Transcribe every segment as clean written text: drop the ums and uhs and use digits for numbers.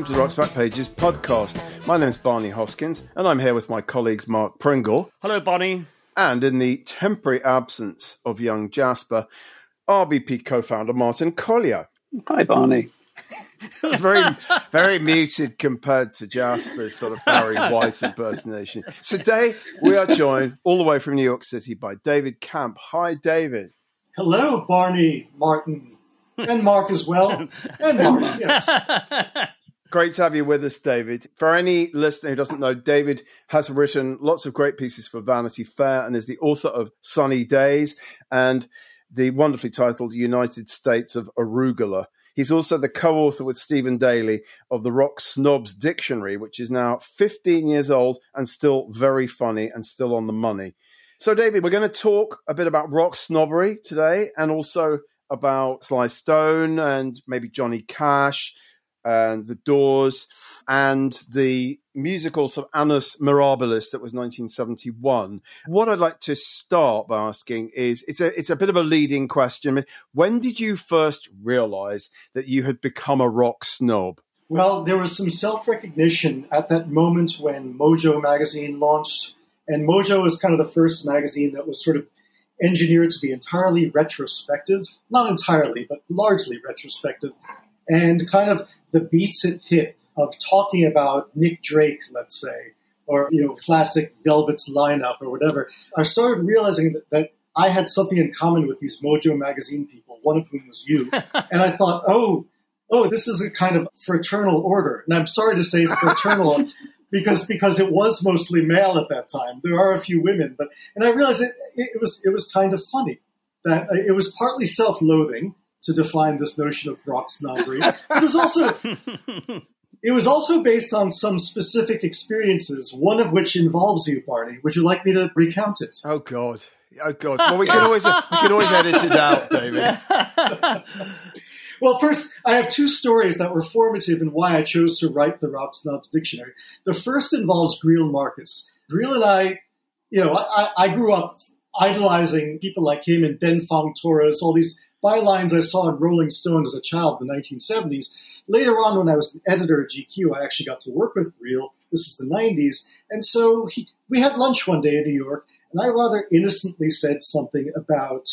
welcome to the Rock's Back Pages podcast. My name is Barney Hoskyns, and I'm here with my colleagues Mark Pringle. Hello, Barney. And in the temporary absence of young Jasper, RBP co-founder Martin Collier. Hi, Barney. Very, very muted compared to Jasper's sort of Barry White impersonation. Today, we are joined all the way from New York City by David Camp. Hi, David. Hello, Barney, Martin, and Mark as well. And Mark, yes. Great to have you with us, David. For any listener who doesn't know, David has written lots of great pieces for Vanity Fair and is the author of Sunny Days and the wonderfully titled United States of Arugula. He's also the co-author with Stephen Daly of the Rock Snob's Dictionary, which is now 15 years old and still very funny and still on the money. So, David, we're going to talk a bit about rock snobbery today and also about Sly Stone and maybe Johnny Cash and The Doors and the musical sort of Annus Mirabilis that was 1971. What I'd like to start by asking is, it's a bit of a leading question. When did you first realize that you had become a rock snob? Well, there was some self-recognition at that moment when Mojo magazine launched. And Mojo was kind of the first magazine that was sort of engineered to be entirely retrospective. Not entirely, but largely retrospective. And kind of the beats it hit of talking about Nick Drake, let's say, or, you know, classic Velvet's lineup or whatever, I started realizing that I had something in common with these Mojo magazine people, one of whom was you. And I thought, oh, this is a kind of fraternal order. And I'm sorry to say fraternal because it was mostly male at that time. There are a few women, but I realized it was kind of funny that it was partly self-loathing to define this notion of rock snobbery. It was also based on some specific experiences, one of which involves you, Barney. Would you like me to recount it? Oh, God. Well, we can always edit it out, David. Well, first, I have two stories that were formative in why I chose to write the Rock Snob's Dictionary. The first involves Greil Marcus. Greil and I, you know, I grew up idolizing people like him and Ben Fong Torres, all these bylines I saw in Rolling Stone as a child in the 1970s. Later on, when I was the editor at GQ, I actually got to work with Greil. This is the 90s. And so we had lunch one day in New York, and I rather innocently said something about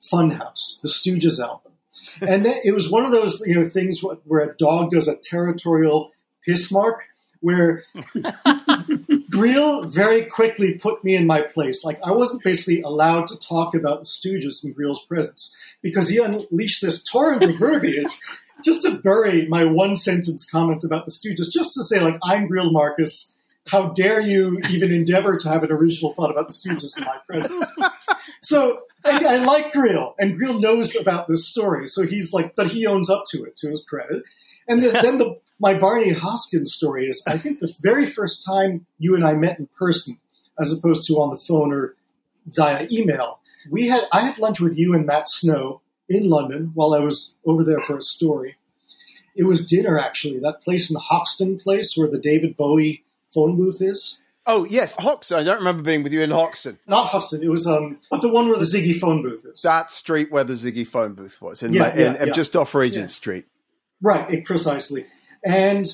Funhouse, the Stooges album. And then it was one of those, you know, things where a dog does a territorial piss mark, where Greil very quickly put me in my place. Like, I wasn't basically allowed to talk about the Stooges in Greil's presence because he unleashed this torrent of verbiage just to bury my one-sentence comment about the Stooges, just to say, like, I'm Greil Marcus. How dare you even endeavor to have an original thought about the Stooges in my presence? So I like Greil, and Greil knows about this story. So he's like, but he owns up to it, to his credit. And my Barney Hoskyns story is, I think, the very first time you and I met in person, as opposed to on the phone or via email. I had lunch with you and Matt Snow in London while I was over there for a story. It was dinner, actually, that place in the Hoxton place where the David Bowie phone booth is. Oh, yes, Hoxton. I don't remember being with you in Hoxton. Not Hoxton. It was the one where the Ziggy phone booth is. That street where the Ziggy phone booth was, just off Regent Street. Right, precisely. And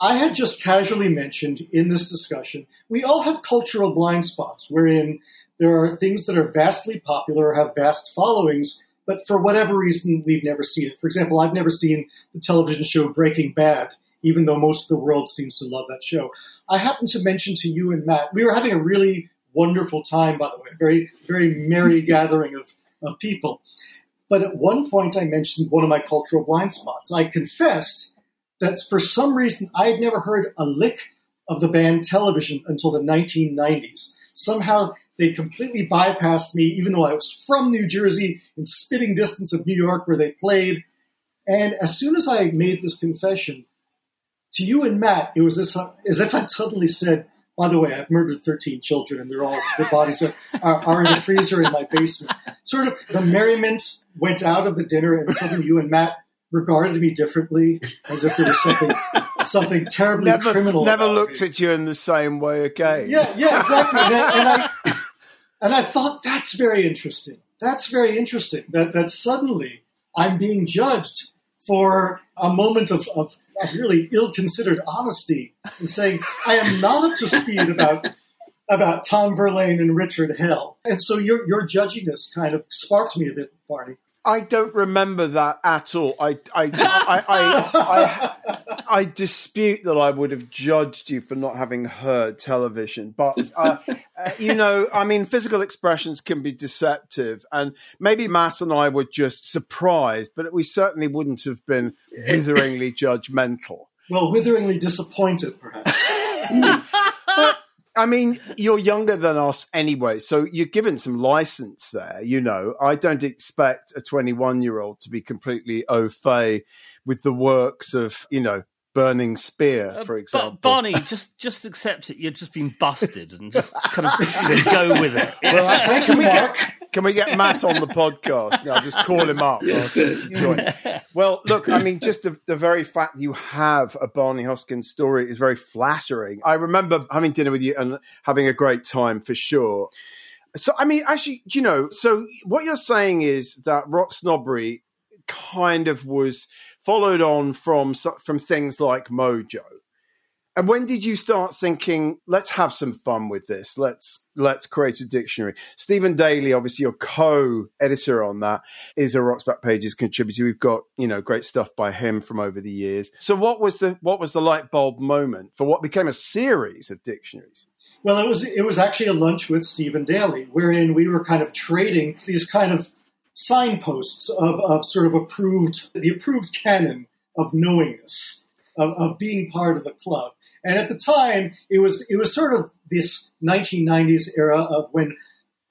I had just casually mentioned in this discussion, we all have cultural blind spots wherein there are things that are vastly popular or have vast followings, but for whatever reason, we've never seen it. For example, I've never seen the television show Breaking Bad, even though most of the world seems to love that show. I happened to mention to you and Matt, we were having a really wonderful time, by the way, very, very merry gathering of people. But at one point, I mentioned one of my cultural blind spots. I confessed that for some reason, I had never heard a lick of the band Television until the 1990s. Somehow, they completely bypassed me, even though I was from New Jersey in spitting distance of New York where they played. And as soon as I made this confession to you and Matt, it was as if I'd suddenly said, by the way, I've murdered 13 children, and their bodies are in a freezer in my basement. Sort of the merriment went out of the dinner, and suddenly you and Matt regarded me differently, as if there was something terribly criminal. Never looked at you in the same way again. Yeah, exactly. And I thought, that's very interesting. That suddenly I'm being judged for a moment of really ill-considered honesty and saying, I am not up to speed about Tom Verlaine and Richard Hell. And so your judginess kind of sparked me a bit, Barney. I don't remember that at all. I dispute that I would have judged you for not having heard Television. But, you know, I mean, physical expressions can be deceptive. And maybe Matt and I were just surprised, but we certainly wouldn't have been witheringly judgmental. Well, witheringly disappointed, perhaps. I mean, you're younger than us anyway, so you're given some license there, you know. I don't expect a 21-year-old to be completely au fait with the works of, you know, Burning Spear, for example. Barney, just accept it. You've just been busted and just kind of go with it. Well, I think can we get Matt on the podcast? No, I'll just call him up. Well, look, I mean, just the very fact that you have a Barney Hoskyns story is very flattering. I remember having dinner with you and having a great time for sure. So, I mean, actually, you know, so what you're saying is that rock snobbery kind of was followed on from things like Mojo. And when did you start thinking, let's have some fun with this? Let's create a dictionary. Stephen Daly, obviously your co-editor on that, is a Rock's Back Pages contributor. We've got, you know, great stuff by him from over the years. So what was the light bulb moment for what became a series of dictionaries? Well, it was actually a lunch with Stephen Daly, wherein we were kind of trading these kind of signposts of sort of the approved canon of knowingness, of being part of the club. And at the time, it was sort of this 1990s era of when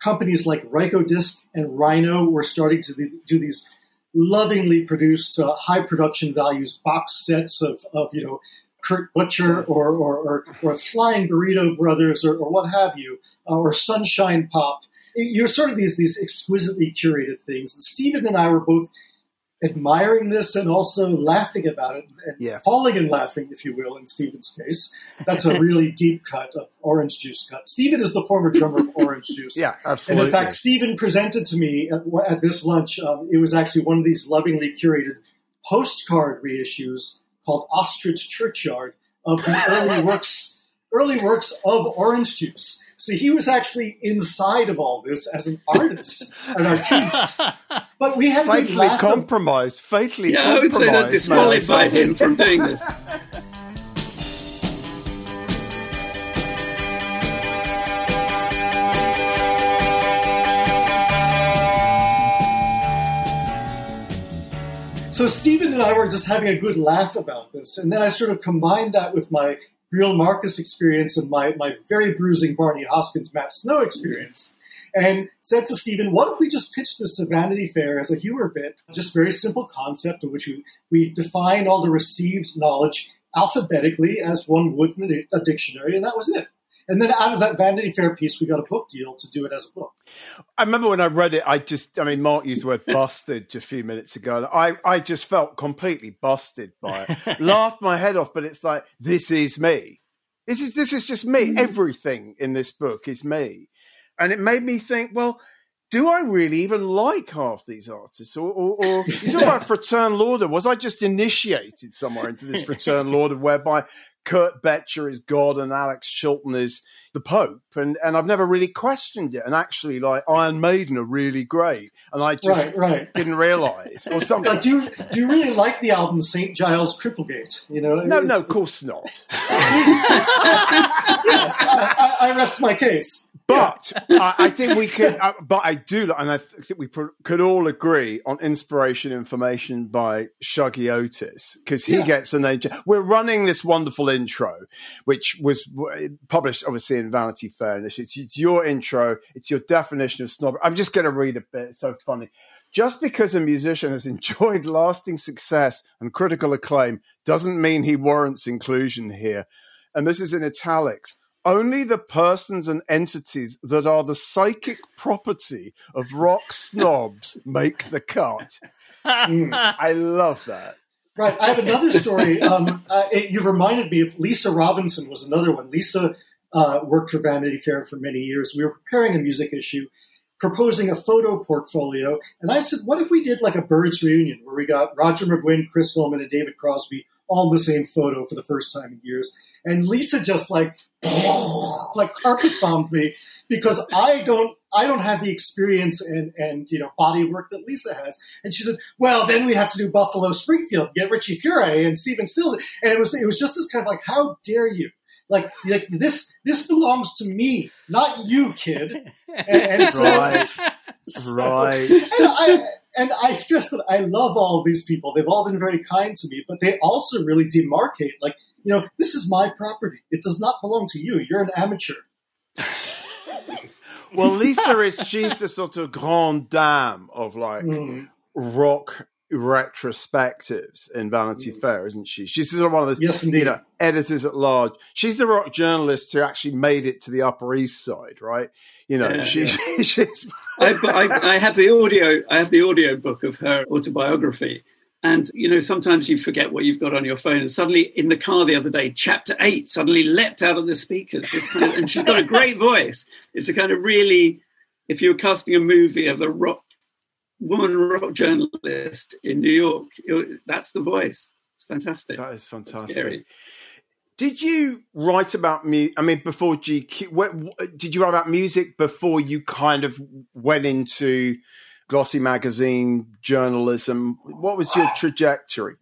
companies like Rykodisc and Rhino were starting to do these lovingly produced high production values box sets of you know, Kurt Boettcher or Flying Burrito Brothers or what have you, or Sunshine Pop. You're sort of these exquisitely curated things. And Stephen and I were both admiring this and also laughing about it and falling and laughing, if you will, in Stephen's case. That's a really deep cut of Orange Juice cut. Stephen is the former drummer of Orange Juice. Yeah, absolutely. And in fact, Stephen presented to me at this lunch, it was actually one of these lovingly curated postcard reissues called Ostrich Churchyard of the early works of Orange Juice. So he was actually inside of all this as an artiste. But we had fatally compromised. I would say that disqualified him from doing this. So Stephen and I were just having a good laugh about this. And then I sort of combined that with my Greil Marcus experience and my very bruising Barney Hoskyns Matt Snow experience, and said to Stephen, what if we just pitch this to Vanity Fair as a humor bit, just very simple concept in which we define all the received knowledge alphabetically as one would in a dictionary, and that was it. And then out of that Vanity Fair piece, we got a book deal to do it as a book. I remember when I read it, Mark used the word busted a few minutes ago. And I just felt completely busted by it. Laughed my head off, but it's like, this is me. This is just me. Everything in this book is me. And it made me think, well, do I really even like half these artists? Or you talk about fraternal order. Was I just initiated somewhere into this fraternal order whereby Kurt Boettcher is God and Alex Chilton is the Pope? And I've never really questioned it. And actually, like, Iron Maiden are really great. And I just didn't realise or something. Now, do you really like the album St. Giles Cripplegate? You know, no, of course not. Yes, I rest my case. But I think we could. But I do, and I think we could all agree on Inspiration Information by Shuggy Otis, because he gets a name. We're running this wonderful intro, which was published obviously in Vanity Fair. It's your intro. It's your definition of snobbery. I'm just going to read a bit. It's so funny. Just because a musician has enjoyed lasting success and critical acclaim doesn't mean he warrants inclusion here. And this is in italics. Only the persons and entities that are the psychic property of rock snobs make the cut. I love that. Right. I have another story. You reminded me of Lisa Robinson was another one. Lisa worked for Vanity Fair for many years. We were preparing a music issue, proposing a photo portfolio. And I said, what if we did like a Byrds reunion where we got Roger McGuinn, Chris Hillman, and David Crosby all in the same photo for the first time in years. And Lisa just like carpet bombed me because I don't have the experience and you know, body work that Lisa has. And she said, well, then we have to do Buffalo Springfield, get Richie Furay and Stephen Stills. And it was just this kind of like, how dare you? Like this belongs to me, not you, kid. And right. And I stress that I love all of these people. They've all been very kind to me, but they also really demarcate. Like, you know, this is my property. It does not belong to you. You're an amateur. Well, Lisa she's the sort of grande dame of like rock retrospectives in Vanity Fair, isn't she? She's sort of one of those, yes, indeed, you know, editors at large. She's the rock journalist who actually made it to the Upper East Side, right? You know, she's. I have the audio book of her autobiography, and you know, sometimes you forget what you've got on your phone, and suddenly in the car the other day, chapter 8 suddenly leapt out of the speakers. This kind of, and she's got a great voice. It's a kind of really, if you're casting a movie of a rock journalist in New York, that's the voice. It's fantastic. That is fantastic. Scary. Did you write about music? I mean, before GQ, did you write about music before you kind of went into glossy magazine journalism? What was your trajectory?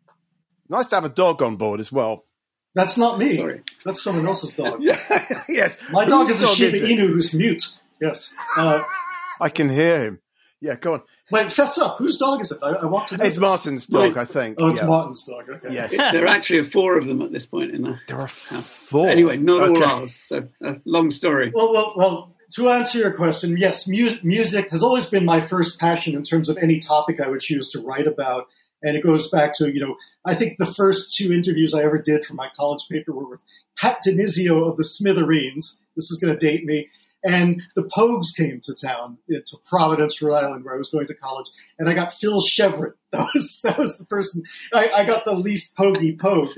Nice to have a dog on board as well. That's not me. Sorry. That's someone else's dog. Yes. My dog is a Shiba Inu who's mute. Yes. I can hear him. Yeah, go on. Wait, fess up. Whose dog is it? I want to know. It's Martin's dog, right. I think. Oh, it's Martin's dog. Okay. Yes. There are actually 4 of them at this point in the house. 4. Anyway, not all ours. So a long story. Well. To answer your question, yes, music has always been my first passion in terms of any topic I would choose to write about, and it goes back to, you know, I think the first 2 interviews I ever did for my college paper were with Pat DiNizio of the Smithereens. This is going to date me. And the Pogues came to town, to Providence, Rhode Island, where I was going to college. And I got Phil Chevron. That was the person. I got the least pogy Pogue.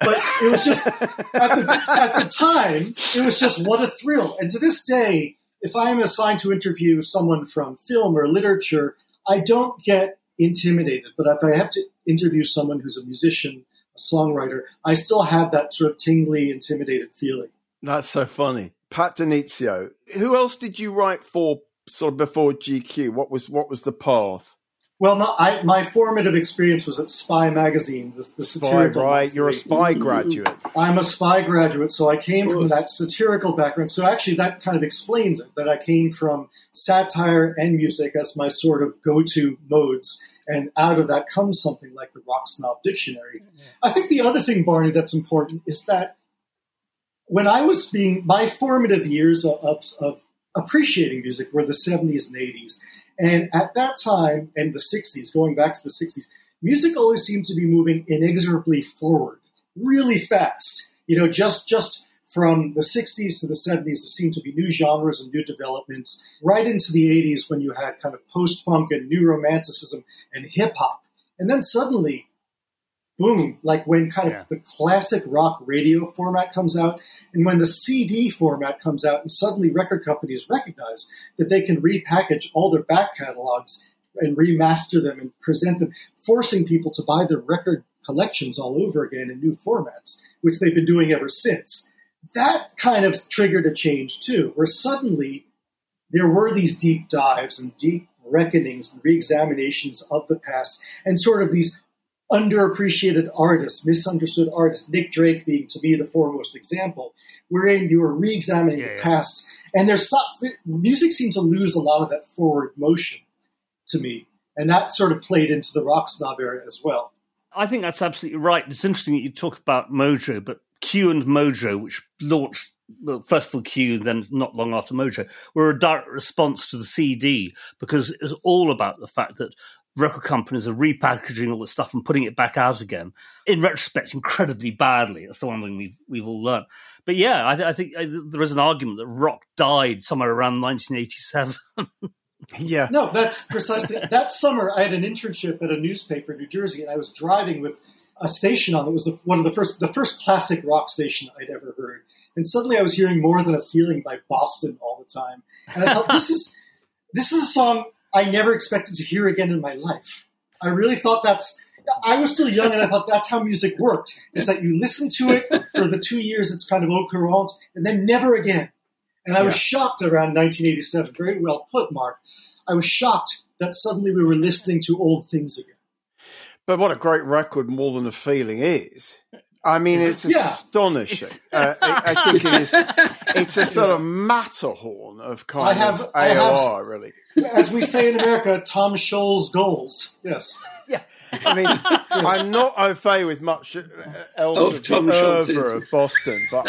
But it was just, at the time, it was just, what a thrill. And to this day, if I'm assigned to interview someone from film or literature, I don't get intimidated. But if I have to interview someone who's a musician, a songwriter, I still have that sort of tingly, intimidated feeling. That's so funny. Pat DiNizio. Who else did you write for sort of before GQ? What was the path? Well, my formative experience was at Spy Magazine. The satirical. Spy, right? You're a Spy graduate. I'm a Spy graduate, so I came from that satirical background. So actually that kind of explains it, that I came from satire and music as my sort of go-to modes. And out of that comes something like the Rock Snob Dictionary. Yeah. I think the other thing, Barney, that's important is that when I was my formative years of appreciating music were the 70s and 80s. And at that time, and the 60s, going back to the 60s, music always seemed to be moving inexorably forward, really fast. You know, just from the 60s to the 70s, there seemed to be new genres and new developments, right into the 80s when you had kind of post-punk and new romanticism and hip-hop. And then suddenly, boom, like when kind of the classic rock radio format comes out and when the CD format comes out, and suddenly record companies recognize that they can repackage all their back catalogs and remaster them and present them, forcing people to buy their record collections all over again in new formats, which they've been doing ever since. That kind of triggered a change too, where suddenly there were these deep dives and deep reckonings and reexaminations of the past and sort of these underappreciated artists, misunderstood artists, Nick Drake being to me the foremost example, wherein you are re-examining the past. And music seemed to lose a lot of that forward motion to me. And that sort of played into the rock snob era as well. I think that's absolutely right. It's interesting that you talk about Mojo, but Q and Mojo, which launched, well, first of all Q, then not long after Mojo, were a direct response to the CD because it was all about the fact that record companies are repackaging all this stuff and putting it back out again. In retrospect, incredibly badly. That's the one thing we've all learned. But yeah, I think there is an argument that rock died somewhere around 1987. Yeah. No, that's precisely that summer I had an internship at a newspaper in New Jersey, and I was driving with a station on that was the first classic rock station I'd ever heard. And suddenly I was hearing More Than a Feeling by Boston all the time. And I thought, This is a song I never expected to hear again in my life. I really thought that's... I was still young, and I thought that's how music worked, is that you listen to it for the 2 years it's kind of au courant, and then never again. And I was shocked around 1987. Very well put, Mark. I was shocked that suddenly we were listening to old things again. But what a great record More Than a Feeling is. I mean, it's astonishing. I think it is. It's a sort of Matterhorn of kind of AOR, really. As we say in America, Tom Scholl's goals. Yes. Yeah. I mean, I'm not au fait with much else of Tom Scholl's of Boston, but,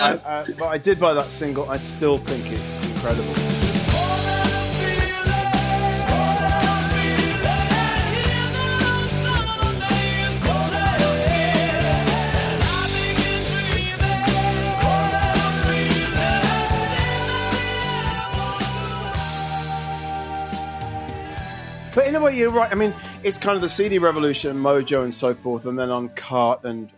but I did buy that single. I still think it's incredible. But in a way, you're right. I mean, it's kind of the CD revolution, Mojo and so forth, and then on Cart and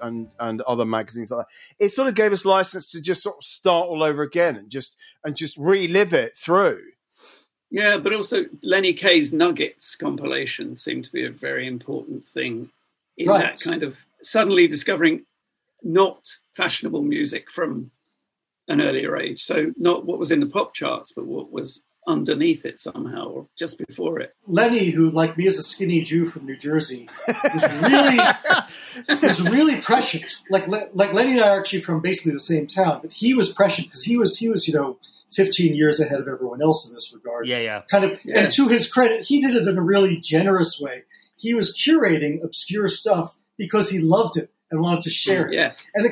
other magazines like that. It sort of gave us license to just sort of start all over again and just relive it through. Yeah, but also Lenny Kaye's Nuggets compilation seemed to be a very important thing in that kind of suddenly discovering not fashionable music from an earlier age. So not what was in the pop charts, but what was underneath it somehow, or just before it. Lenny, who, like me, is a skinny Jew from New Jersey, was really prescient. Like Lenny and I are actually from basically the same town, but he was prescient because he was 15 years ahead of everyone else in this regard. Yeah. And to his credit, he did it in a really generous way. He was curating obscure stuff because he loved it and wanted to share it. Yeah. And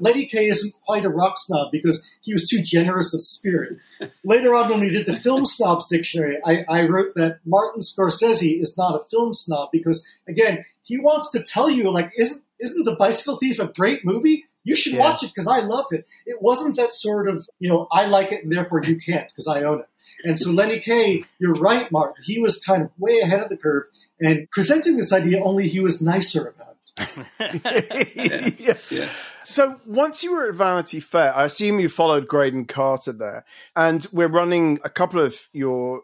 Lenny Kaye isn't quite a rock snob because he was too generous of spirit. Later on, when we did the Film Snobs Dictionary, I wrote that Martin Scorsese is not a film snob because, again, he wants to tell you, isn't The Bicycle Thief a great movie? You should watch it because I loved it. It wasn't that sort of, I like it and therefore you can't because I own it. And so Lenny Kaye, you're right, Martin, he was kind of way ahead of the curve and presenting this idea, only he was nicer about it. Yeah. So once you were at Vanity Fair, I assume you followed Graydon Carter there, and we're running a couple of your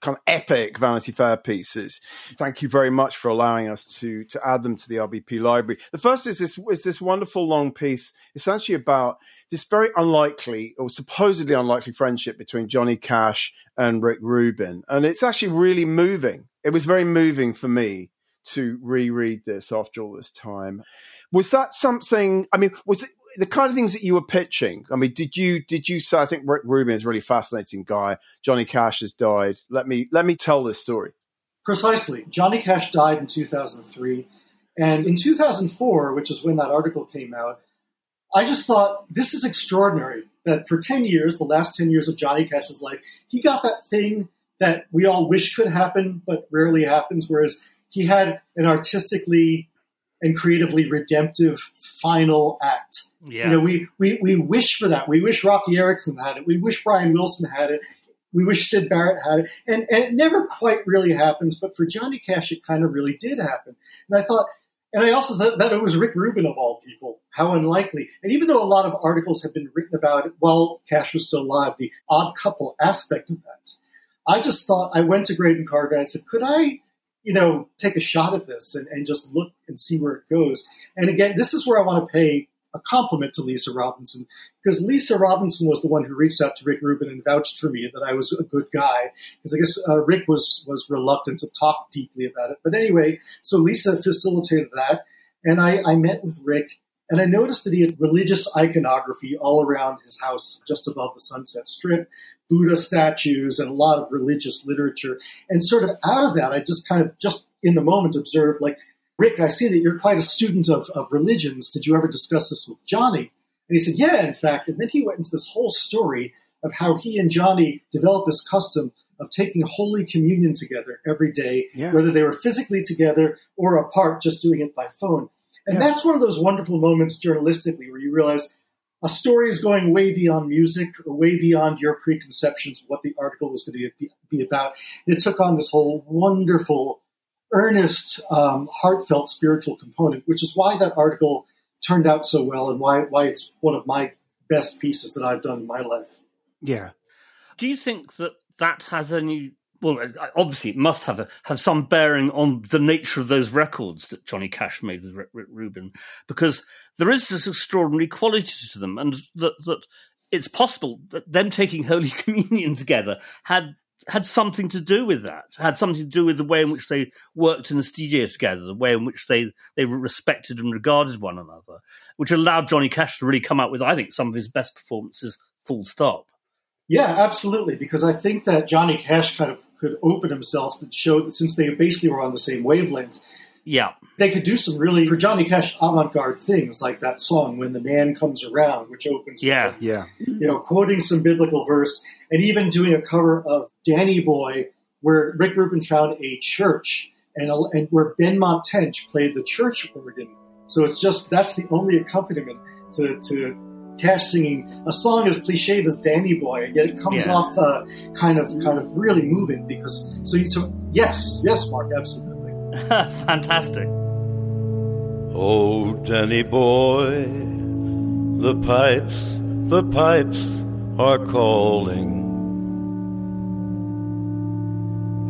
kind of epic Vanity Fair pieces. Thank you very much for allowing us to add them to the RBP library. The first is this wonderful long piece. It's actually about this very unlikely or supposedly unlikely friendship between Johnny Cash and Rick Rubin, and it's actually really moving. It was very moving for me to reread this after all this time. Was that something, I mean, was it the kind of things that you were pitching? I mean, did you say, I think Rick Rubin is a really fascinating guy. Johnny Cash has died. Let me tell this story. Precisely. Johnny Cash died in 2003. And in 2004, which is when that article came out, I just thought, this is extraordinary that for 10 years, the last 10 years of Johnny Cash's life, he got that thing that we all wish could happen, but rarely happens, whereas he had an artistically and creatively redemptive final act. Yeah. We wish for that. We wish Rocky Erickson had it. We wish Brian Wilson had it. We wish Syd Barrett had it. And it never quite really happens, but for Johnny Cash, it kind of really did happen. And I also thought that it was Rick Rubin of all people. How unlikely. And even though a lot of articles have been written about it while Cash was still alive, the odd couple aspect of that, I just thought, I went to Graydon Carter and I said, could I take a shot at this and just look and see where it goes. And again, this is where I want to pay a compliment to Lisa Robinson, because Lisa Robinson was the one who reached out to Rick Rubin and vouched for me that I was a good guy, because I guess Rick was reluctant to talk deeply about it. But anyway, so Lisa facilitated that, and I met with Rick, and I noticed that he had religious iconography all around his house just above the Sunset Strip, Buddha statues, and a lot of religious literature. And sort of out of that, I just kind of just in the moment observed, like, Rick, I see that you're quite a student of religions. Did you ever discuss this with Johnny? And he said, yeah, in fact. And then he went into this whole story of how he and Johnny developed this custom of taking Holy Communion together every day, whether they were physically together or apart, just doing it by phone. And that's one of those wonderful moments journalistically where you realize a story is going way beyond music or way beyond your preconceptions of what the article was going to be about. And it took on this whole wonderful, earnest, heartfelt spiritual component, which is why that article turned out so well and why it's one of my best pieces that I've done in my life. Yeah. Do you think that has any well, obviously it must have some bearing on the nature of those records that Johnny Cash made with Rubin, because there is this extraordinary quality to them, and that it's possible that them taking Holy Communion together had something to do with that, had something to do with the way in which they worked in the studio together, the way in which they respected and regarded one another, which allowed Johnny Cash to really come out with, I think, some of his best performances, full stop. Yeah, absolutely, because I think that Johnny Cash kind of could open himself to show that since they basically were on the same wavelength, yeah, they could do some really, for Johnny Cash, avant-garde things, like that song, When the Man Comes Around, which opens with, you know, quoting some biblical verse, and even doing a cover of Danny Boy, where Rick Rubin found a church, and where Ben Montench played the church organ. So it's just, that's the only accompaniment to Cash singing a song as cliched as Danny Boy, and yet it comes off kind of really moving, because so yes, Mark, absolutely. Fantastic. Oh, Danny Boy, the pipes are calling.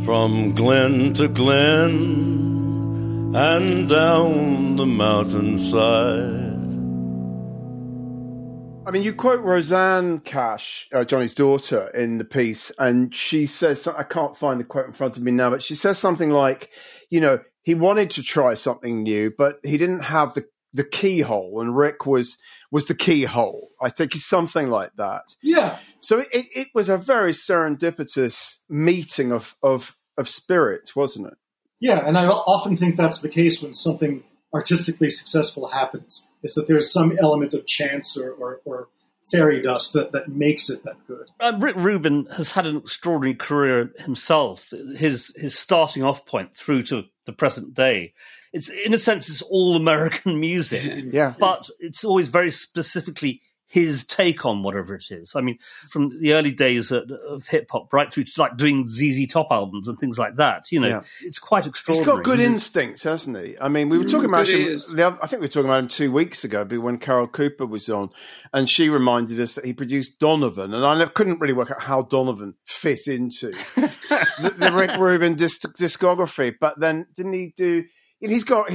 From glen to glen and down the mountainside. I mean, you quote Roseanne Cash, Johnny's daughter, in the piece, and she says, I can't find the quote in front of me now, but she says something like, you know, he wanted to try something new, but he didn't have the keyhole, and Rick was the keyhole. I think it's something like that. Yeah. So it was a very serendipitous meeting of spirits, wasn't it? Yeah, and I often think that's the case when something artistically successful happens, is that there's some element of chance or fairy dust that makes it that good. Rick Rubin has had an extraordinary career himself, his starting off point through to the present day. It's, in a sense, it's all American music, but it's always very specifically his take on whatever it is. I mean, from the early days of hip-hop right through to like doing ZZ Top albums and things like that, you know, it's quite extraordinary. He's got good instincts, hasn't he? I mean, we were talking about him, I think we were talking about him 2 weeks ago, when Carol Cooper was on, and she reminded us that he produced Donovan, and I couldn't really work out how Donovan fit into the Rick Rubin discography, but then didn't he do... He's got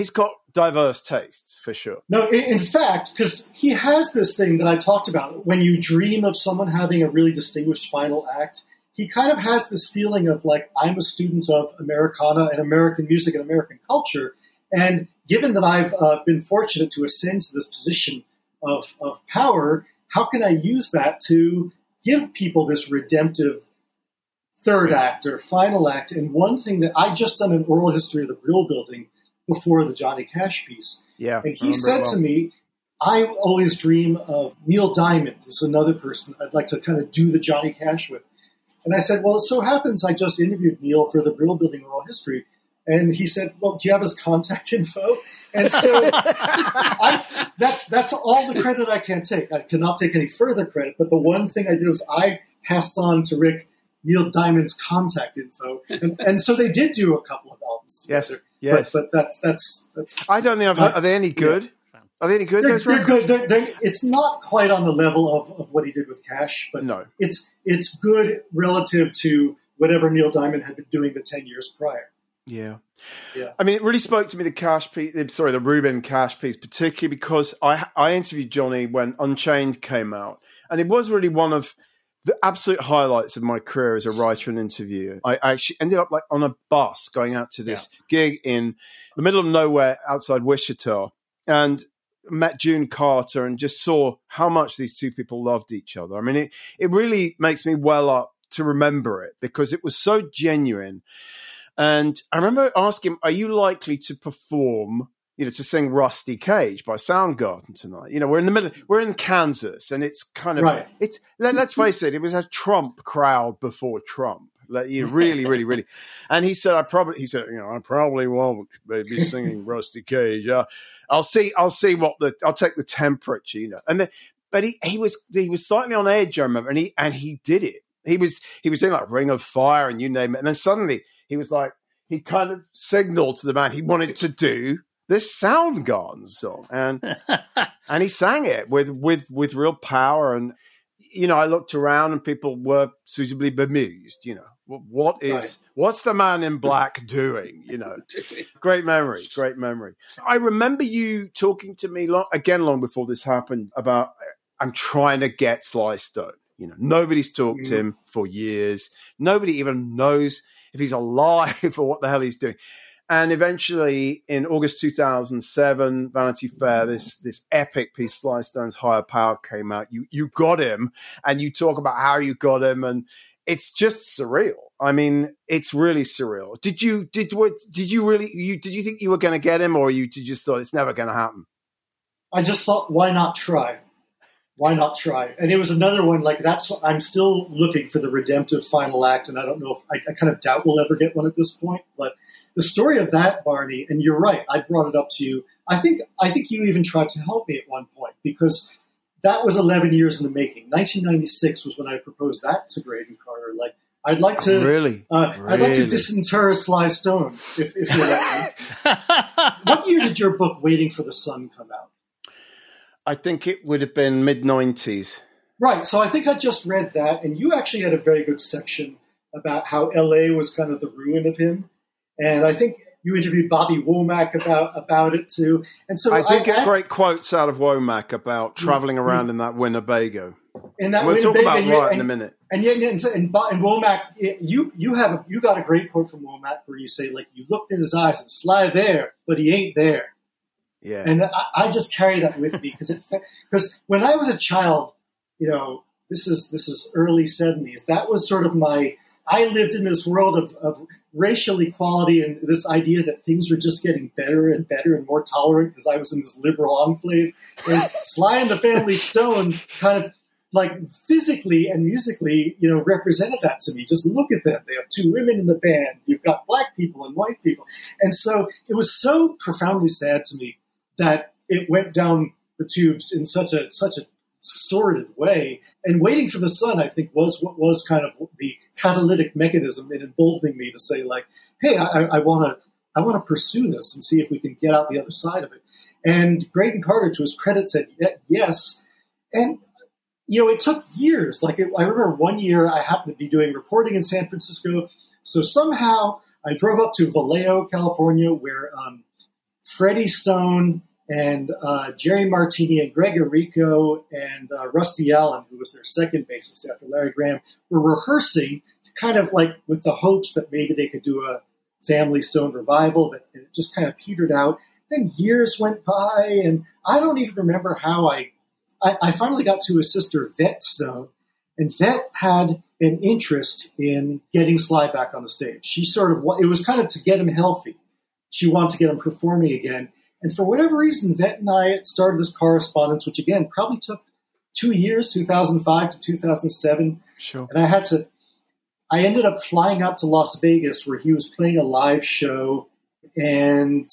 diverse tastes, for sure. No, in fact, because he has this thing that I talked about, when you dream of someone having a really distinguished final act, he kind of has this feeling of, like, I'm a student of Americana and American music and American culture, and given that I've been fortunate to ascend to this position of power, how can I use that to give people this redemptive third act or final act? And one thing that I just done an oral history of the Brill Building before the Johnny Cash piece. Yeah, and he said to me, I always dream of Neil Diamond is another person I'd like to kind of do the Johnny Cash with. And I said, well, it so happens I just interviewed Neil for the Brill Building Oral History. And he said, well, do you have his contact info? And so that's all the credit I can take. I cannot take any further credit. But the one thing I did was I passed on to Rick Neil Diamond's contact info. And so they did do a couple of albums together. Yes. But that's. I don't think I've heard. Are they any good? Yeah. Are they any good? They're good. It's not quite on the level of what he did with Cash, but no, it's good relative to whatever Neil Diamond had been doing the 10 years prior. Yeah. I mean, it really spoke to me, the Rubin Cash piece, particularly because I interviewed Johnny when Unchained came out, and it was really one of the absolute highlights of my career as a writer and interviewer. I actually ended up like on a bus going out to this gig in the middle of nowhere outside Wichita, and met June Carter and just saw how much these two people loved each other. I mean, it really makes me well up to remember it because it was so genuine. And I remember asking him, are you likely to perform, you know, to sing Rusty Cage by Soundgarden tonight? You know, we're in Kansas, and it's kind of, let's face it, it was a Trump crowd before Trump. Like, you know, really, really, really. And I probably won't be singing Rusty Cage. I'll see I'll take the temperature, you know. And then, but he was slightly on edge, I remember, and he did it. He was doing like Ring of Fire and you name it. And then suddenly he was like, he kind of signaled to the man he wanted to do this Soundgarden song, and he sang it with real power, and you know, I looked around and people were suitably bemused, you know, what's the man in black doing, you know? Great memory. I remember you talking to me long before this happened about, I'm trying to get Sly Stone. You know, nobody's talked to him for years. Nobody even knows if he's alive or what the hell he's doing. And eventually, in August 2007, Vanity Fair, this epic piece, Sly Stone's Higher Power, came out. You got him, and you talk about how you got him, and it's just surreal. I mean, it's really surreal. Did you think you were going to get him, or you just thought it's never going to happen? I just thought, why not try? Why not try? And it was another one like that's. I'm still looking for the redemptive final act, and I don't know if I kind of doubt we'll ever get one at this point, but. The story of that, Barney, and you're right, I brought it up to you. I think you even tried to help me at one point because that was 11 years in the making. 1996 was when I proposed that to Graydon Carter. Like, I'd like to I'd like to disinter Sly Stone if you're that. What year did your book Waiting for the Sun come out? I think it would have been mid-90s. Right. So I think I just read that, and you actually had a very good section about how LA was kind of the ruin of him. And I think you interviewed Bobby Womack about it too. And so I did get great quotes out of Womack about traveling around in that Winnebago. We'll talk about in a minute. And Womack, you got a great quote from Womack where you say, like, you looked in his eyes and Sly there, but he ain't there. Yeah. And I just carry that with me because when I was a child, you know, this is early '70s. That was sort of I lived in this world of racial equality and this idea that things were just getting better and better and more tolerant because I was in this liberal enclave. And Sly and the Family Stone kind of like physically and musically, you know, represented that to me. Just look at them. They have two women in the band. You've got black people and white people. And so it was so profoundly sad to me that it went down the tubes in such a sordid way, and Waiting for the Sun, I think, was what was kind of the catalytic mechanism in emboldening me to say, like, hey, I want to pursue this and see if we can get out the other side of it. And Graydon Carter, to his credit, said yes. And, you know, it took years. Like, I remember one year I happened to be doing reporting in San Francisco. So somehow I drove up to Vallejo, California, where Freddie Stone and Jerry Martini and Greg Errico and Rusty Allen, who was their second bassist after Larry Graham, were rehearsing to kind of like with the hopes that maybe they could do a Family Stone revival, but it just kind of petered out. Then years went by, and I don't even remember how I finally got to his sister, Vette Stone, and Vette had an interest in getting Sly back on the stage. It was kind of to get him healthy. She wanted to get him performing again. And for whatever reason, Vette and I started this correspondence, which, again, probably took 2 years, 2005 to 2007. Sure. And I ended up flying out to Las Vegas where he was playing a live show. And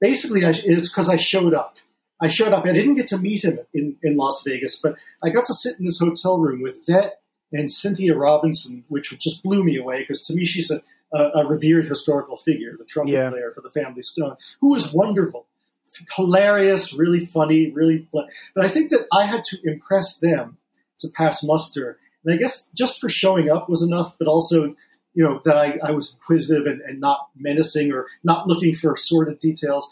basically, it's because I showed up. I didn't get to meet him in Las Vegas, but I got to sit in this hotel room with Vette and Cynthia Robinson, which just blew me away because to me, she's a revered historical figure, the trumpet player for the Family Stone, who was wonderful, hilarious, really funny, really. But I think that I had to impress them to pass muster. And I guess just for showing up was enough, but also, you know, that I was inquisitive and not menacing or not looking for sordid details.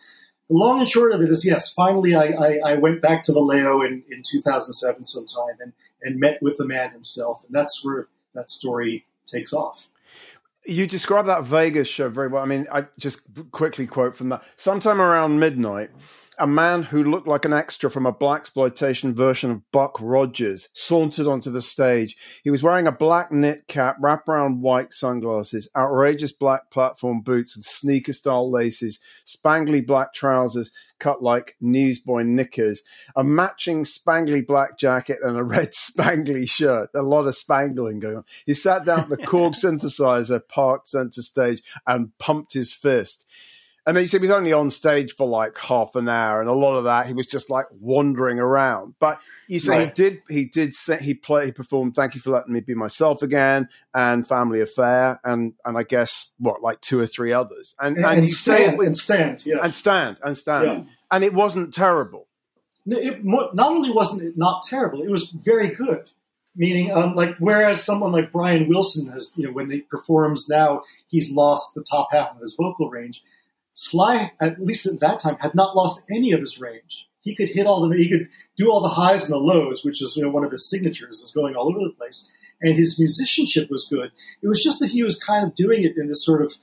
The long and short of it is, yes, finally I went back to Vallejo in 2007 sometime and met with the man himself. And that's where that story takes off. You describe that Vegas show very well. I mean, I just quickly quote from that. Sometime around midnight, a man who looked like an extra from a blaxploitation version of Buck Rogers sauntered onto the stage. He was wearing a black knit cap, wraparound white sunglasses, outrageous black platform boots with sneaker-style laces, spangly black trousers cut like newsboy knickers, a matching spangly black jacket and a red spangly shirt. A lot of spangling going on. He sat down at the Korg synthesizer parked center stage and pumped his fist. And then he said he was only on stage for like half an hour, and a lot of that he was just like wandering around. But you say he performed Thank You for Letting Me Be Myself Again and Family Affair and I guess like 2 or 3 others. And Stand. Yeah. And it wasn't terrible. No, not only wasn't it not terrible, it was very good. Meaning, like, whereas someone like Brian Wilson has, you know, when he performs now, he's lost the top half of his vocal range. Sly, at least at that time, had not lost any of his range. He could hit all the, he could do all the highs and the lows, which is, you know, one of his signatures, is going all over the place. And his musicianship was good. It was just that he was kind of doing it in this sort of,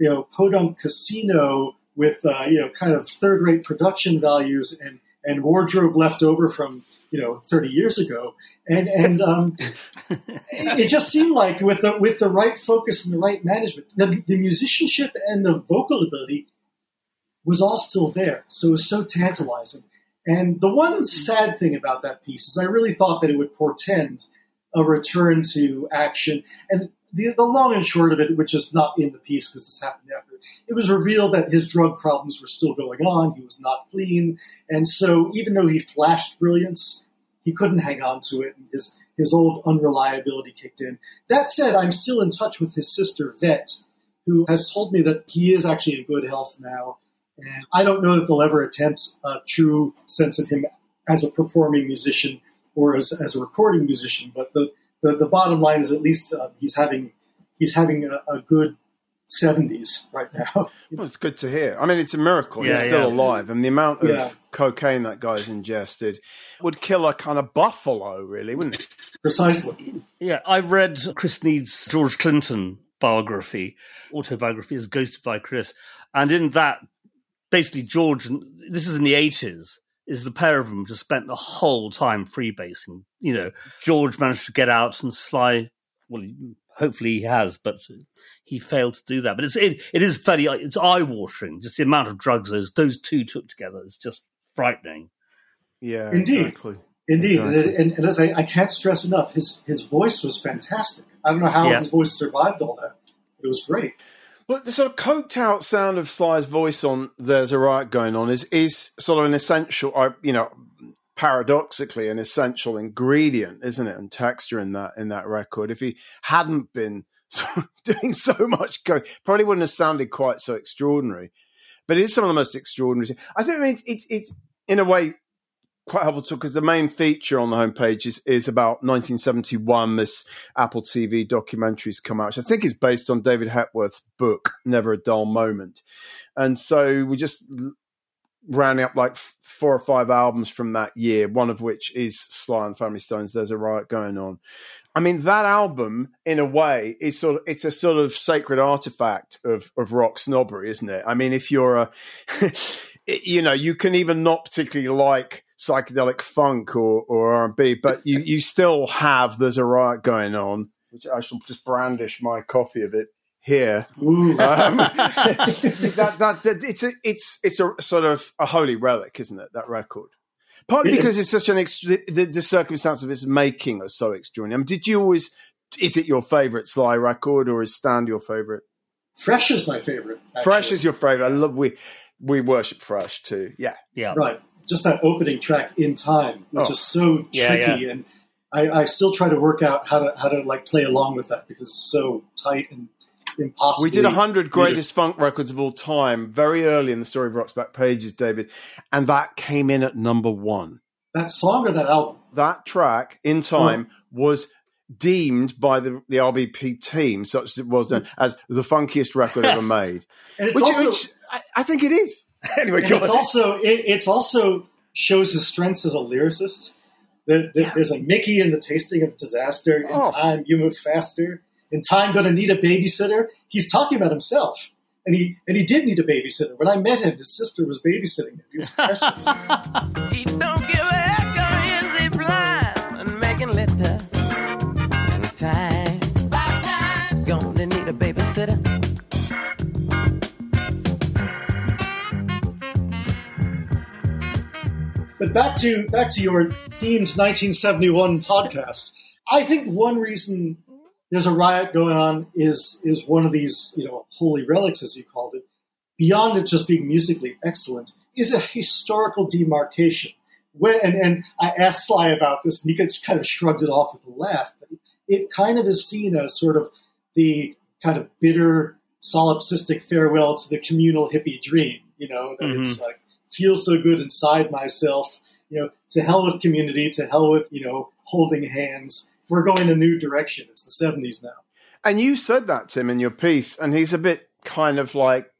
you know, podunk casino with, you know, kind of third-rate production values and wardrobe left over from, you know, 30 years ago. And it just seemed like with the right focus and the right management, the musicianship and the vocal ability was all still there. So it was so tantalizing. And the one sad thing about that piece is I really thought that it would portend a return to action. And the long and short of it, which is not in the piece because this happened after, it was revealed that his drug problems were still going on. He was not clean. And so even though he flashed brilliance, he couldn't hang on to it. And his old unreliability kicked in. That said, I'm still in touch with his sister, Vet, who has told me that he is actually in good health now. And I don't know that they'll ever attempt a true sense of him as a performing musician or as a recording musician, but the bottom line is at least he's having a good 70s right now. Well, it's good to hear. I mean, it's a miracle. Yeah, he's still alive. And the amount of cocaine that guy's ingested would kill a kind of buffalo, really, wouldn't it? Precisely. Yeah, I read Chris Need's George Clinton autobiography, is Ghosted by Chris. And in that, basically George, this is in the 80s, is the pair of them just spent the whole time freebasing. You know, George managed to get out and Sly, well, hopefully he has, but he failed to do that. But it is fairly, it's eye-watering, just the amount of drugs those two took together. It's just frightening. Yeah, indeed. Exactly. And as I can't stress enough, his voice was fantastic. I don't know how his voice survived all that. It was great. Well, the sort of coked-out sound of Sly's voice on "There's a Riot Going On" is sort of an essential, you know, paradoxically an essential ingredient, isn't it? And texture in that record. If he hadn't been doing so much coke, probably wouldn't have sounded quite so extraordinary. But it is some of the most extraordinary. I think it's in a way quite helpful too, because the main feature on the homepage is about 1971. This Apple TV documentary's come out, which I think is based on David Hepworth's book, Never a Dull Moment. And so we just rounding up like 4 or 5 albums from that year, one of which is Sly and Family Stone's There's a Riot Going On. I mean, that album, in a way, is sort of, it's a sort of sacred artifact of rock snobbery, isn't it? I mean, if you're you know, you can even not particularly like psychedelic funk or R&B, but you still have There's a Riot Going On, which I shall just brandish my copy of it here. That it's a sort of a holy relic, isn't it, that record? Partly because it's such an the circumstance of its making are so extraordinary. I mean, is it your favourite Sly record, or is Stand your favourite? Fresh is my favourite. Actually. Fresh is your favourite. I love we worship Fresh too. Yeah, right. Just that opening track, In Time, which is so tricky, and I still try to work out how to like play along with that because it's so tight and impossible. We did 100 greatest funk records of all time very early in the story of Rock's Back Pages, David, and that came in at number 1. That song or that album? That track, In Time, was deemed by the RBP team, such as it was then, as the funkiest record ever made. And it's which I think it is. Anyway, it also shows his strengths as a lyricist. There's a Mickey in The Tasting of Disaster. In Time, You Move Faster. In Time, Gonna Need a Babysitter. He's talking about himself, and he did need a babysitter. When I met him, his sister was babysitting him. He was precious. He don't give a heck, or is he blind? And making litter. In time, by time, gonna need a babysitter. But back to your themed 1971 podcast. I think one reason There's a Riot Going On is one of these, you know, holy relics, as you called it, beyond it just being musically excellent, is a historical demarcation. And I asked Sly about this, and he just kind of shrugged it off with a laugh. But it kind of is seen as sort of the kind of bitter, solipsistic farewell to the communal hippie dream, you know, that it's like, feel so good inside myself, you know, to hell with community, to hell with, you know, holding hands. we're going a new direction. It's the 70s now. And you said that, Tim, in your piece, and he's a bit kind of like,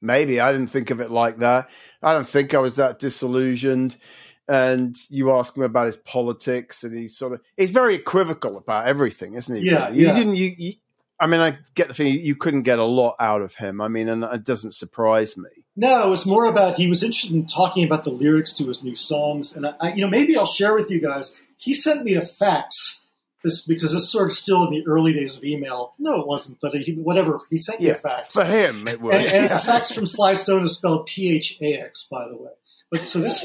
maybe I didn't think of it like that. I don't think I was that disillusioned. And you ask him about his politics, and he's sort of – he's very equivocal about everything, isn't he? Yeah, really? Yeah. I get the feeling you couldn't get a lot out of him. I mean, and it doesn't surprise me. No, it was more about he was interested in talking about the lyrics to his new songs. And, maybe I'll share with you guys, he sent me a fax because it's sort of still in the early days of email. No, it wasn't, but he sent me a fax. For him, it was. And a fax from Sly Stone is spelled PHAX, by the way. But so this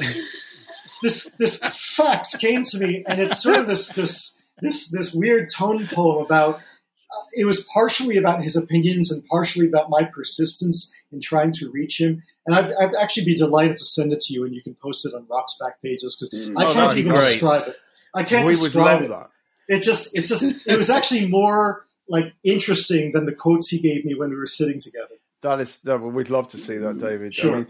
– This fax came to me, and it's sort of this weird tone poem about it was partially about his opinions and partially about my persistence in trying to reach him. And I'd actually be delighted to send it to you, and you can post it on Rock's back pages because I can't even describe it. I can't describe it. That. It was actually more like interesting than the quotes he gave me when we were sitting together. We'd love to see that, David. Sure. I mean,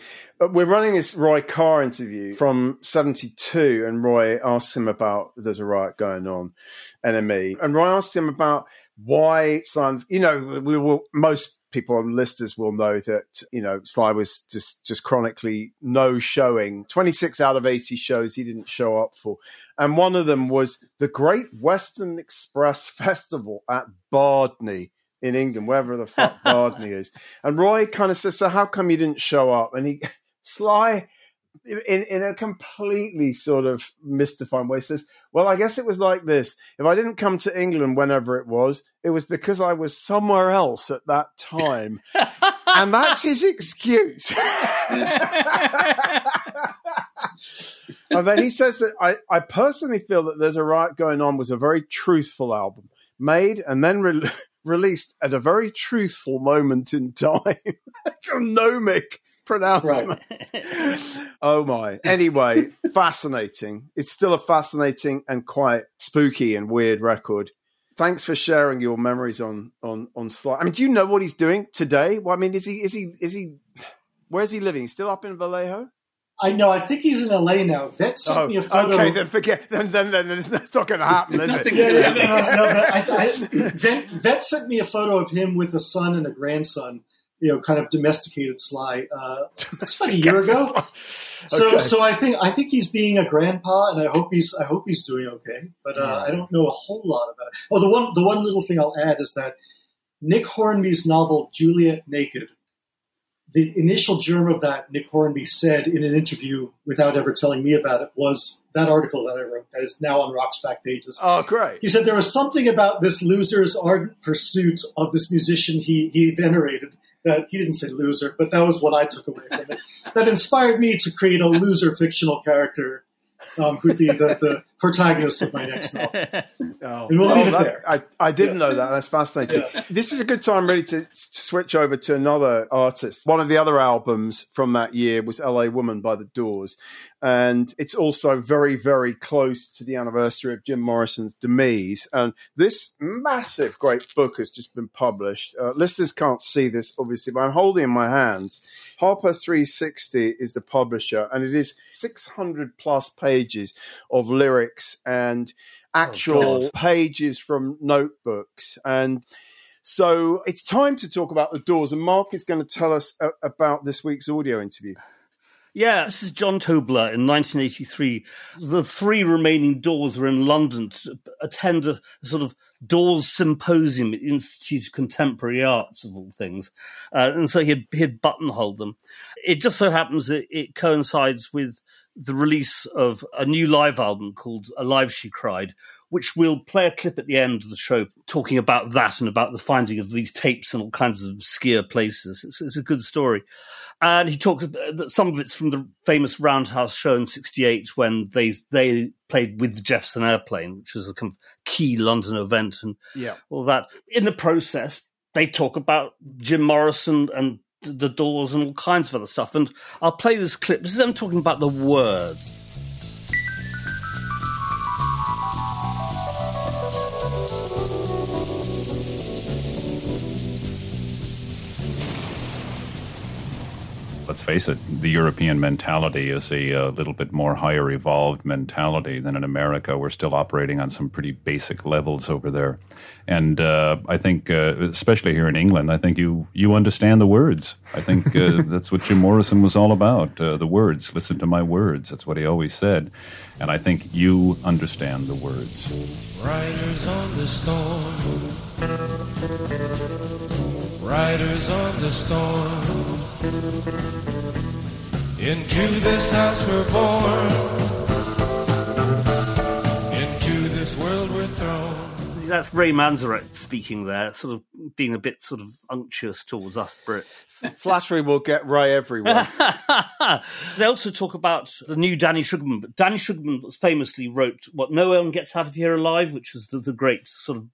we're running this Roy Carr interview from 1972, and Roy asks him about there's a riot going on, NME. And Roy asks him about why Sly, most people and listeners will know that, Sly was just chronically no showing. 26 out of 80 shows he didn't show up for. And one of them was the Great Western Express Festival at Barney. In England, wherever the fuck Barney is. And Roy kind of says, so how come you didn't show up? And Sly, in a completely sort of mystifying way, says, well, I guess it was like this. If I didn't come to England whenever it was because I was somewhere else at that time. And that's his excuse. And then he says that I personally feel that There's a Riot Going On was a very truthful album, made and then released at a very truthful moment in time. Gnomic pronouncement. Right. Oh, my. Anyway, fascinating. It's still a fascinating and quite spooky and weird record. Thanks for sharing your memories on Sly. I mean, do you know what he's doing today? Well, I mean, is he where's he living? Still up in Vallejo? I know. I think he's in LA now. Vet sent me a photo. Okay, then forget. Then that's not going to happen, is it? No. Vet sent me a photo of him with a son and a grandson. Kind of domesticated Sly. That's like a year ago. Okay. So I think he's being a grandpa, and I hope he's doing okay. But I don't know a whole lot about it. Oh, the one little thing I'll add is that Nick Hornby's novel Juliet Naked. The initial germ of that, Nick Hornby said in an interview, without ever telling me about it, was that article that I wrote that is now on Rock's back pages. Oh, great. He said there was something about this loser's ardent pursuit of this musician he venerated that he didn't say loser, but that was what I took away from it. That inspired me to create a loser fictional character who'd be the protagonist of my next novel. And we'll leave it there. I didn't know that. That's fascinating. Yeah. This is a good time really to switch over to another artist. One of the other albums from that year was LA Woman by The Doors. And it's also very, very close to the anniversary of Jim Morrison's Demise. And this massive great book has just been published. Listeners can't see this, obviously, but I'm holding in my hands. Harper 360 is the publisher, and it is 600 plus pages of lyrics and actual pages from notebooks. And so it's time to talk about The Doors, and Mark is going to tell us about this week's audio interview. Yeah, this is John Tobler in 1983. The three remaining Doors were in London to attend a sort of Doors symposium at the Institute of Contemporary Arts, of all things. And so he had buttonholed them. It just so happens that it coincides with the release of a new live album called Alive She Cried, which we'll play a clip at the end of the show talking about that and about the finding of these tapes in all kinds of obscure places. It's a good story. And he talks about some of it's from the famous Roundhouse show in 1968 when they played with the Jefferson Airplane, which was a kind of key London event and all that. In the process, they talk about Jim Morrison and The Doors and all kinds of other stuff. And I'll play this clip. This is them talking about The Word. let's face it, the European mentality is a little bit more higher evolved mentality than in America. We're still operating on some pretty basic levels over there. And I think, especially here in England, I think you understand the words. I think that's what Jim Morrison was all about, the words. Listen to my words. That's what he always said. And I think you understand the words. Riders on the storm. Riders on the storm. Into this house we're born, into this world we're thrown. That's Ray Manzarek speaking there, sort of being a bit sort of unctuous towards us Brits. Flattery will get Ray everywhere. They also talk about the new Danny Sugarman. But Danny Sugarman famously wrote What No One Gets Out of Here Alive, which was the great sort of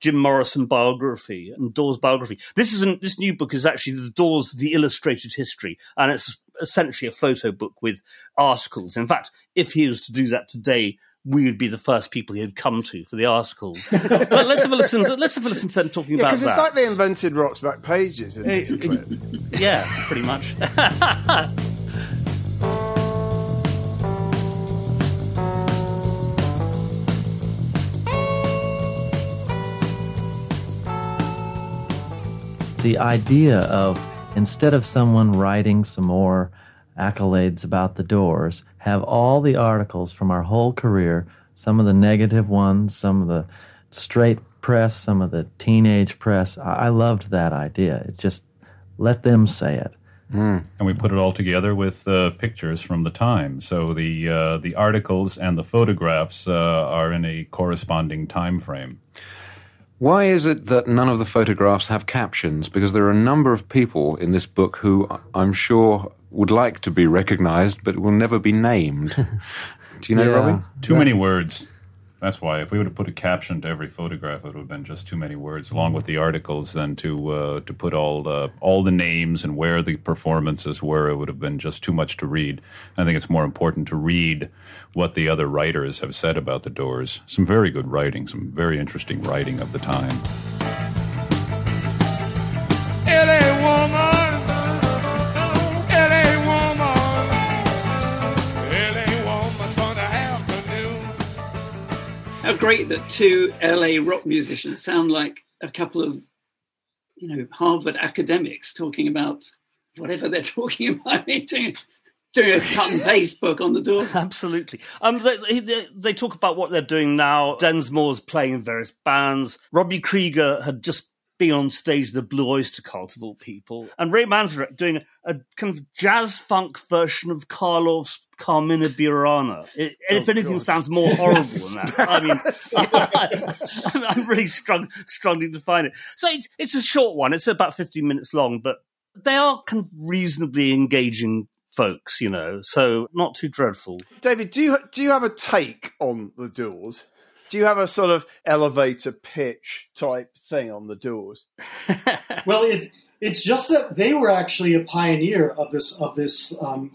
Jim Morrison biography and Doors biography. This new book is actually The Doors, The Illustrated History, and it's essentially a photo book with articles. In fact, if he was to do that today, we would be the first people he'd come to for the articles. But let's have a listen to them talking about that. Because it's like they invented Rock's Back Pages in this clip. Yeah, pretty much. The idea of, instead of someone writing some more accolades about the Doors, have all the articles from our whole career, some of the negative ones, some of the straight press, some of the teenage press. I loved that idea. It just let them say it. Mm. And we put it all together with pictures from the time. So the articles and the photographs are in a corresponding time frame. Why is it that none of the photographs have captions? Because there are a number of people in this book who I'm sure would like to be recognized but will never be named. Do you know, Robbie? Too many words. That's why. If we were to put a caption to every photograph, it would have been just too many words, along with the articles, then to put all the names and where the performances were, it would have been just too much to read. I think it's more important to read what the other writers have said about the Doors. Some very good writing, some very interesting writing of the time. How great that two LA rock musicians sound like a couple of, Harvard academics talking about whatever they're talking about. I mean, doing a cut and paste book on the Doors. Absolutely. They talk about what they're doing now. Densmore's playing in various bands. Robbie Krieger had just been on stage, the Blue Oyster Cult of all people. And Ray Manzarek doing a kind of jazz-funk version of Karloff's Carmina Burana. If anything, God, sounds more horrible than that. I mean, I'm really struggling to find it. So it's a short one. It's about 15 minutes long, but they are kind of reasonably engaging folks, so not too dreadful. David, do you have a take on the Doors? Do you have a sort of elevator pitch type thing on the Doors? Well, it's just that they were actually a pioneer of this.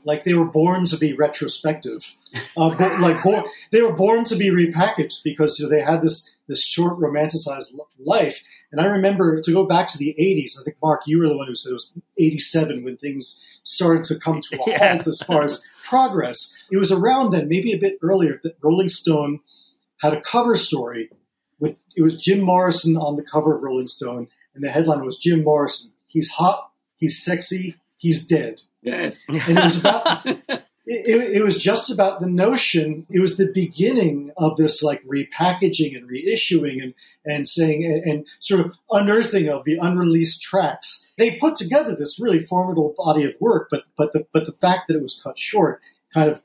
Like they were born to be retrospective, they were born to be repackaged because they had this short romanticized life. And I remember, to go back to the 80s, I think, Mark, you were the one who said it was 87 when things started to come to a halt as far as progress. It was around then, maybe a bit earlier, that Rolling Stone had a cover story with, it was Jim Morrison on the cover of Rolling Stone, and the headline was Jim Morrison, he's hot, he's sexy, he's dead. Yes. And it was about, it was just about the notion, it was the beginning of this like repackaging and reissuing and saying, and sort of unearthing of the unreleased tracks. They put together this really formidable body of work, but the fact that it was cut short kind of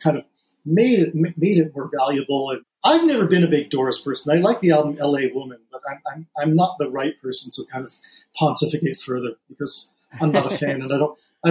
made it more valuable. And I've never been a big Doors person. I like the album L.A. Woman, but I'm not the right person to kind of pontificate further because I'm not a fan, and I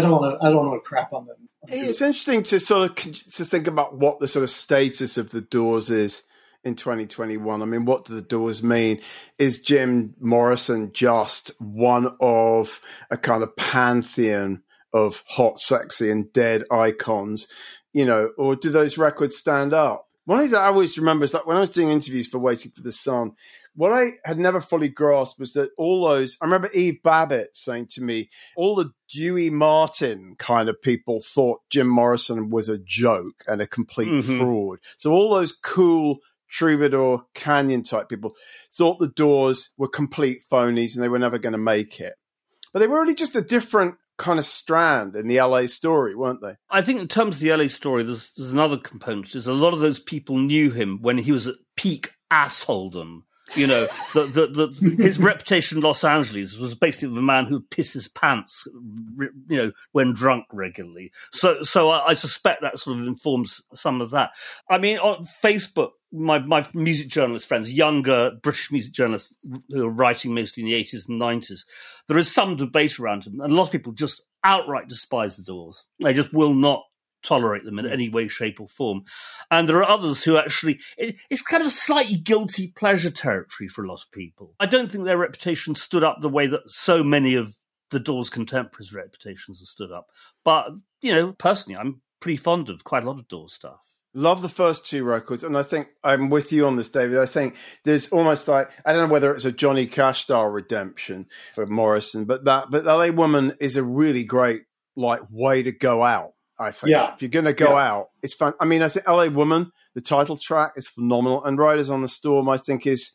don't want to crap on them. It's interesting to sort of to think about what the sort of status of the Doors is in 2021. I mean, what do the Doors mean? Is Jim Morrison just one of a kind of pantheon of hot, sexy, and dead icons? Or do those records stand up? One thing that I always remember is that when I was doing interviews for Waiting for the Sun, What I had never fully grasped was that all those, I remember Eve Babbitt saying to me, all the Dewey Martin kind of people thought Jim Morrison was a joke and a complete fraud. So all those cool Troubadour Canyon type people thought the Doors were complete phonies and they were never going to make it. But they were really just a different kind of strand in the LA story, weren't they? I think in terms of the LA story, there's another component. Is a lot of those people knew him when he was at peak assholedom. You know, his reputation in Los Angeles was basically the man who pisses pants, you know, when drunk regularly. So I suspect that sort of informs some of that. I mean, on Facebook, my music journalist friends, younger British music journalists who are writing mostly in the 80s and 90s, there is some debate around them, and a lot of people just outright despise the Doors. They just will not tolerate them in any way, shape or form. And there are others who actually, it's kind of slightly guilty pleasure territory for a lot of people. I don't think their reputation stood up the way that so many of the Doors' contemporaries' reputations have stood up. But, you know, personally, I'm pretty fond of quite a lot of Doors stuff. Love the first two records, and I think I'm with you on this, David. I think there's almost like, I don't know whether it's a Johnny Cash style redemption for Morrison, but LA Woman is a really great like way to go out. I think if you're going to go out, it's fun. I mean, I think LA Woman, the title track, is phenomenal. And Riders on the Storm, I think, is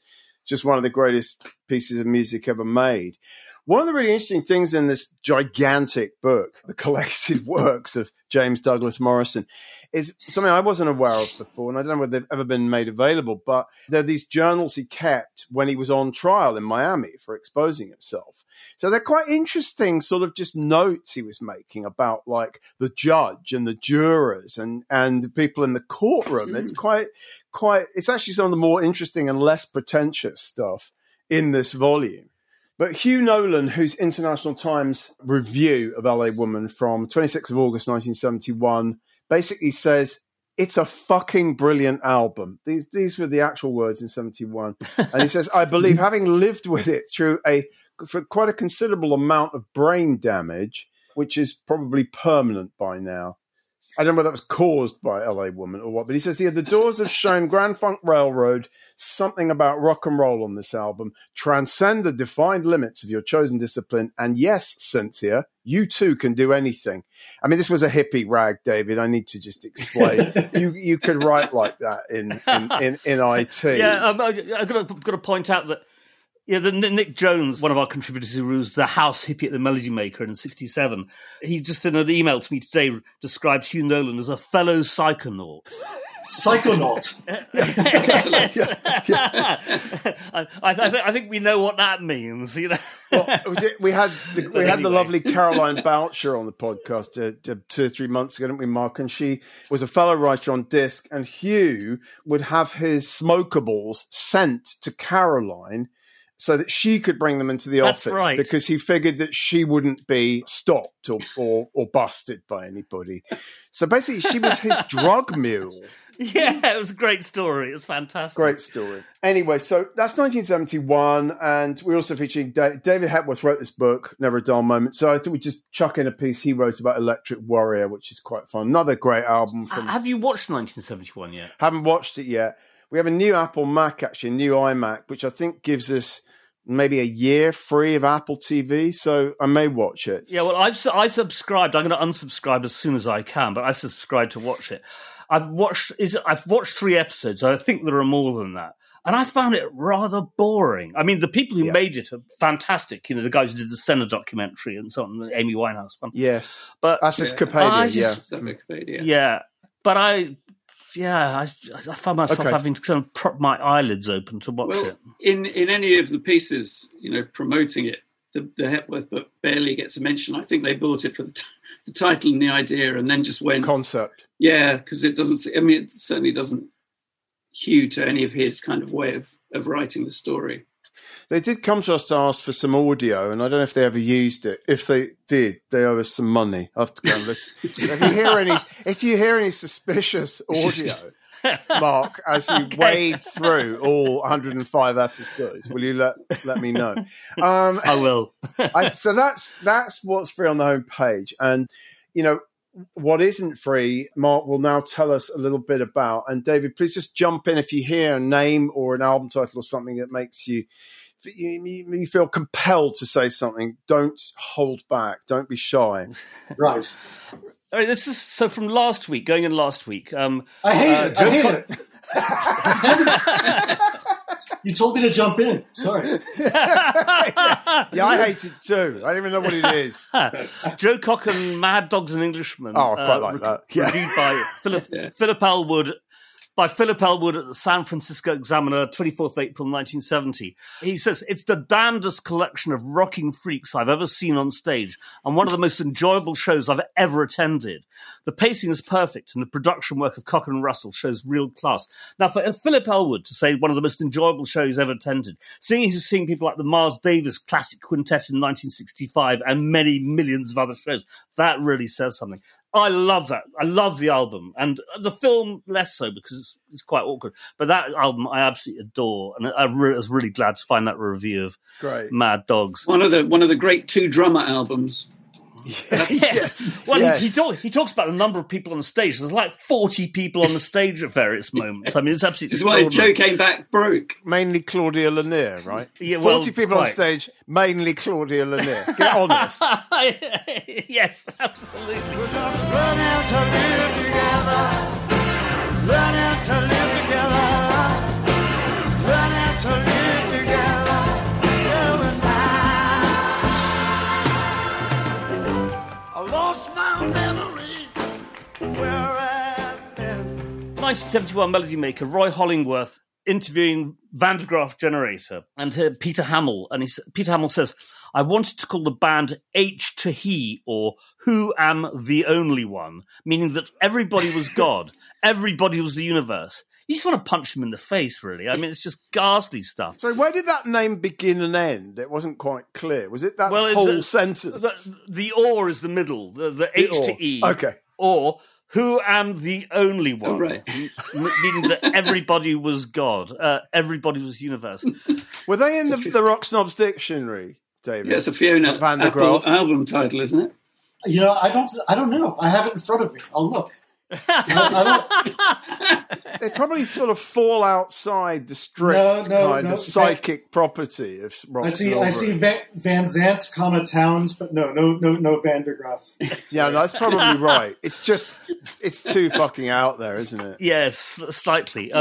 just one of the greatest pieces of music ever made. One of the really interesting things in this gigantic book, The Collected Works of James Douglas Morrison, is something I wasn't aware of before, and I don't know whether they've ever been made available, but there are these journals he kept when he was on trial in Miami for exposing himself. So they're quite interesting sort of just notes he was making about like the judge and the jurors and the people in the courtroom. It's quite. It's actually some of the more interesting and less pretentious stuff in this volume. But Hugh Nolan, whose International Times review of LA Woman from 26th of August 1971 basically says, it's a fucking brilliant album. These were the actual words in 71. And he says, I believe having lived with it through for quite a considerable amount of brain damage, which is probably permanent by now. I don't know whether that was caused by LA Woman or what, but he says here, the Doors have shown Grand Funk Railroad something about rock and roll on this album, transcend the defined limits of your chosen discipline, and yes, Cynthia, you too can do anything. I mean, this was a hippie rag, David. I need to just explain. you could write like that in IT. Yeah, I've got to point out that Nick Jones, one of our contributors who was the house hippie at the Melody Maker in 1967, he just in an email to me today described Hugh Nolan as a fellow psychonaut. Psychonaut. I think we know what that means. You know, we had the lovely Caroline Boucher on the podcast 2 or 3 months ago, didn't we, Mark? And she was a fellow writer on Disc, and Hugh would have his smokables sent to Caroline so that she could bring them into the office, right, because he figured that she wouldn't be stopped or busted by anybody. So basically, she was his drug mule. Yeah, it was a great story. It was fantastic. Great story. Anyway, so that's 1971, and we're also featuring David Hepworth wrote this book, Never a Dull Moment, so I think we just chuck in a piece he wrote about Electric Warrior, which is quite fun. Another great album. Have you watched 1971 yet? Haven't watched it yet. We have a new Apple Mac, actually, a new iMac, which I think gives us maybe a year free of Apple TV, so I may watch it. Yeah, well, I subscribed. I'm going to unsubscribe as soon as I can, but I subscribed to watch it. I've watched 3 episodes. I think there are more than that, and I found it rather boring. I mean, the people who made it are fantastic. You know, the guys who did the Senna documentary and so on, the Amy Winehouse one. Yes, but Asif Kapadia. But I found myself having to kind of prop my eyelids open to watch it. In any of the pieces, you know, promoting it, the Hepworth book barely gets a mention. I think they bought it for the title and the idea, and then just went concept. Yeah, because it doesn't. I mean, it certainly doesn't hew to any of his kind of way of writing the story. They did come to us to ask for some audio, and I don't know if they ever used it. If they did, they owe us some money. I have to go and listen. If you hear any suspicious audio, Mark, as you wade through all 105 episodes, will you let me know? I will. So that's what's free on the homepage, and you know what isn't free, Mark will now tell us a little bit about. And David, please just jump in if you hear a name or an album title or something that makes you feel compelled to say something. Don't hold back. Don't be shy. Right. All right, this is so from last week, going in last week. I hate it. You told me to jump in. Sorry. Yeah, I hate it too. I don't even know what it is. Joe Cocken, Mad Dogs and Englishmen. Oh, I quite like that. Yeah. Reviewed by Philip Elwood at the San Francisco Examiner, 24th April 1970. He says, it's the damnedest collection of rocking freaks I've ever seen on stage and one of the most enjoyable shows I've ever attended. The pacing is perfect and the production work of Cock and Russell shows real class. Now, for Philip Elwood to say one of the most enjoyable shows ever attended, seeing people like the Miles Davis Classic Quintet in 1965 and many millions of other shows, that really says something. I love that. I love the album. And the film, less so, because it's quite awkward. But that album I absolutely adore. And I was really glad to find that review of Great. Mad Dogs. One of the great two-drummer albums. Yes. Well, yes. He talks about the number of people on the stage. There's like 40 people on the stage at various moments. I mean, it's absolutely. This is why Joe came back broke. Mainly Claudia Lanier, right? Yeah, well, 40 people on stage, mainly Claudia Lanier. Get honest. Yes, absolutely. We're just learning to live together. Learning to live together. In 1971 Melody Maker, Roy Hollingworth interviewing Van de Graaff Generator and Peter Hamill. And Peter Hamill says, I wanted to call the band H to He, or Who Am the Only One, meaning that everybody was God, everybody was the universe. You just want to punch him in the face, really. I mean, it's just ghastly stuff. So where did that name begin and end? It wasn't quite clear. Was it that whole sentence? The or is the middle, the H or. To E. Okay. Or... Who am the only one? Oh, right. Meaning that everybody was God. Everybody was universe. Were they in the Rock Snob's Dictionary, David? Yeah, it's a Fiona Van de Graaff album title, isn't it? You know, I don't know. I have it in front of me. I'll look. I don't. They probably sort of fall outside the strict kind of psychic property of Rock. I see Van Zandt, Towns, but no Van de Graaff. Yeah, that's probably right. It's too fucking out there, isn't it? Yes, slightly.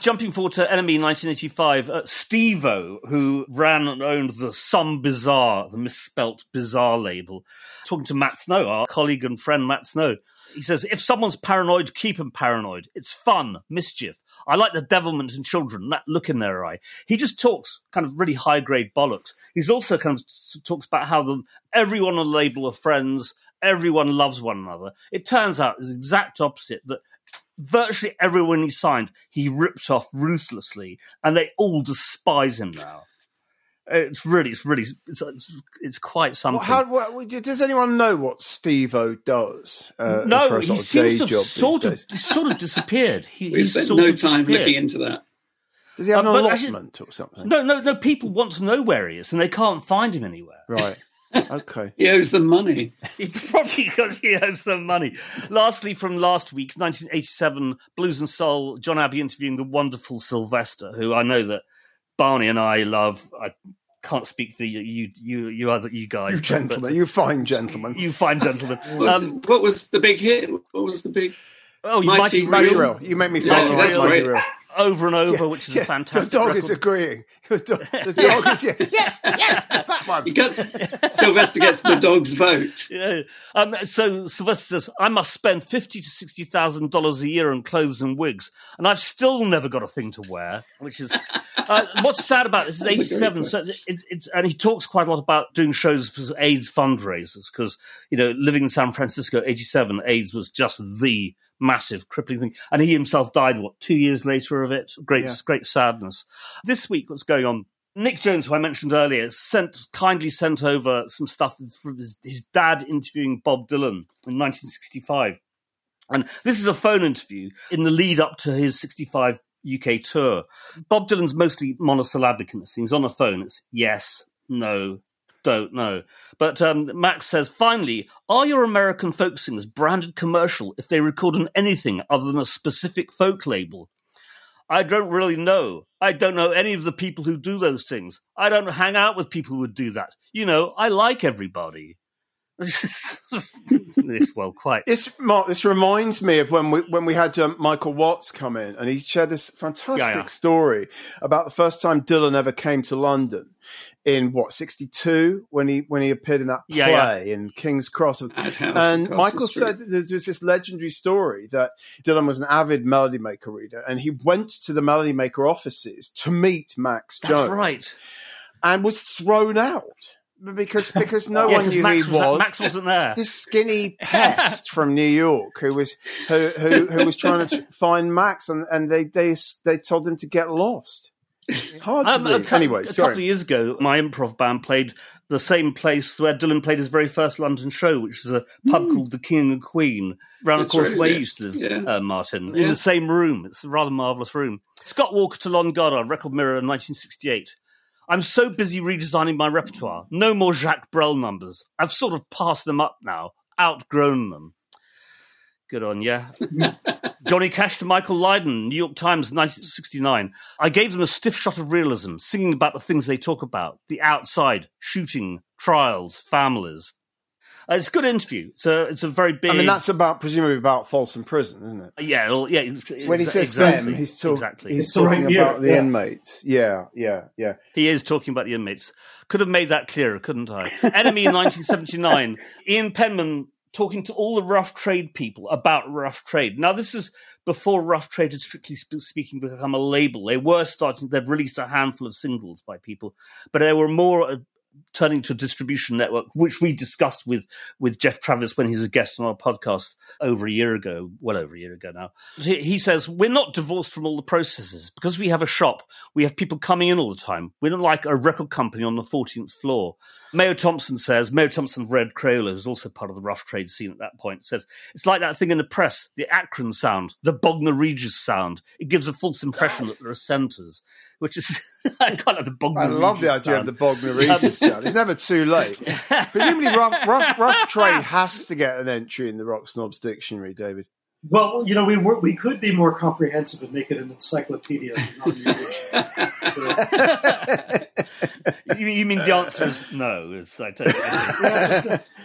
Jumping forward to Enemy 1985, Steve-O, who ran and owned the Some Bizarre, the misspelt Bizarre label, talking to Matt Snow, our colleague and friend Matt Snow. He says, if someone's paranoid, keep them paranoid. It's fun, mischief. I like the devilment in children, that look in their eye. He just talks kind of really high-grade bollocks. He's also kind of talks about how everyone on the label are friends, everyone loves one another. It turns out it's the exact opposite, that virtually everyone he signed, he ripped off ruthlessly, and they all despise him now. It's quite something. Well, does anyone know what Steve-O does? No, he seems to have sort of disappeared. We've spent no time looking into that. Does he have an allotment or something? No. People want to know where he is, and they can't find him anywhere. Right. Okay. He owes them money. He owes them money. Lastly, from last week, 1987, Blues and Soul, John Abbey interviewing the wonderful Sylvester, who I know that Barney and I love. I can't speak to you guys. You gentlemen, but you fine gentlemen. What was the big hit? What was the big? Oh, Mighty Real. You made me feel Mighty Real. Over and over, which is a fantastic. The dog record. Is agreeing. The dog is yes, that's that one. Sylvester gets the dog's vote. Yeah. So Sylvester says, I must spend $50,000 to $60,000 a year on clothes and wigs, and I've still never got a thing to wear. Which is what's sad about this is 87. So and he talks quite a lot about doing shows for AIDS fundraisers because living in San Francisco, 87, AIDS was just the massive crippling thing, and he himself died 2 years later of it. Great sadness. This week, what's going on? Nick Jones, who I mentioned earlier, kindly sent over some stuff from his dad interviewing Bob Dylan in 1965, and this is a phone interview in the lead up to his 65 UK tour. Bob Dylan's mostly monosyllabic in this thing. He's on the phone. It's yes, no. don't know. But Max says, finally, are your American folk singers branded commercial if they record on anything other than a specific folk label? I don't really know. I don't know any of the people who do those things. I don't hang out with people who would do that. You know, I like everybody. Mark, this reminds me of when we had Michael Watts come in, and he shared this fantastic story about the first time Dylan ever came to London in 1962 when he appeared in that play in King's Cross. And Michael said that there was this legendary story that Dylan was an avid Melody Maker reader, and he went to the Melody Maker offices to meet Max Jones. That's right, and was thrown out. Because no one knew Max who he was. Max wasn't there. This skinny pest from New York who was trying to find Max, and they told him to get lost. Hard to believe. Anyway, a couple of years ago, my improv band played the same place where Dylan played his very first London show, which is a pub called The King and Queen, round the corner from where you used to live, Martin, in the same room. It's a rather marvellous room. Scott Walker to Lon Goddard, Record Mirror in 1968. I'm so busy redesigning my repertoire. No more Jacques Brel numbers. I've sort of passed them up now, outgrown them. Good on you. Johnny Cash to Michael Lydon, New York Times, 1969. I gave them a stiff shot of realism, singing about the things they talk about, the outside, shooting, trials, families. It's a good interview. It's a very big... I mean, that's presumably about Folsom Prison, isn't it? Yeah. When he says them, he's talking about the inmates. Yeah. He is talking about the inmates. Could have made that clearer, couldn't I? Enemy in 1979. Ian Penman talking to all the rough trade people about rough trade. Now, this is before rough trade had, strictly speaking, become a label. They'd released a handful of singles by people, but they were more... turning to a distribution network, which we discussed with Jeff Travis when he's a guest on our podcast well over a year ago now. He says, we're not divorced from all the processes. Because we have a shop, we have people coming in all the time. We're not like a record company on the 14th floor. Mayo Thompson of Red Crayola, who's also part of the rough trade scene at that point, says, it's like that thing in the press, the Akron sound, the Bognor Regis sound. It gives a false impression that there are centres. Which is, I quite like the Bognor Regis sound. I love the idea of the Bognor Regis sound. It's never too late. Presumably, rough trade has to get an entry in the Rock Snob's Dictionary, David. Well, you know, we could be more comprehensive and make it an encyclopedia. You mean the answer is no?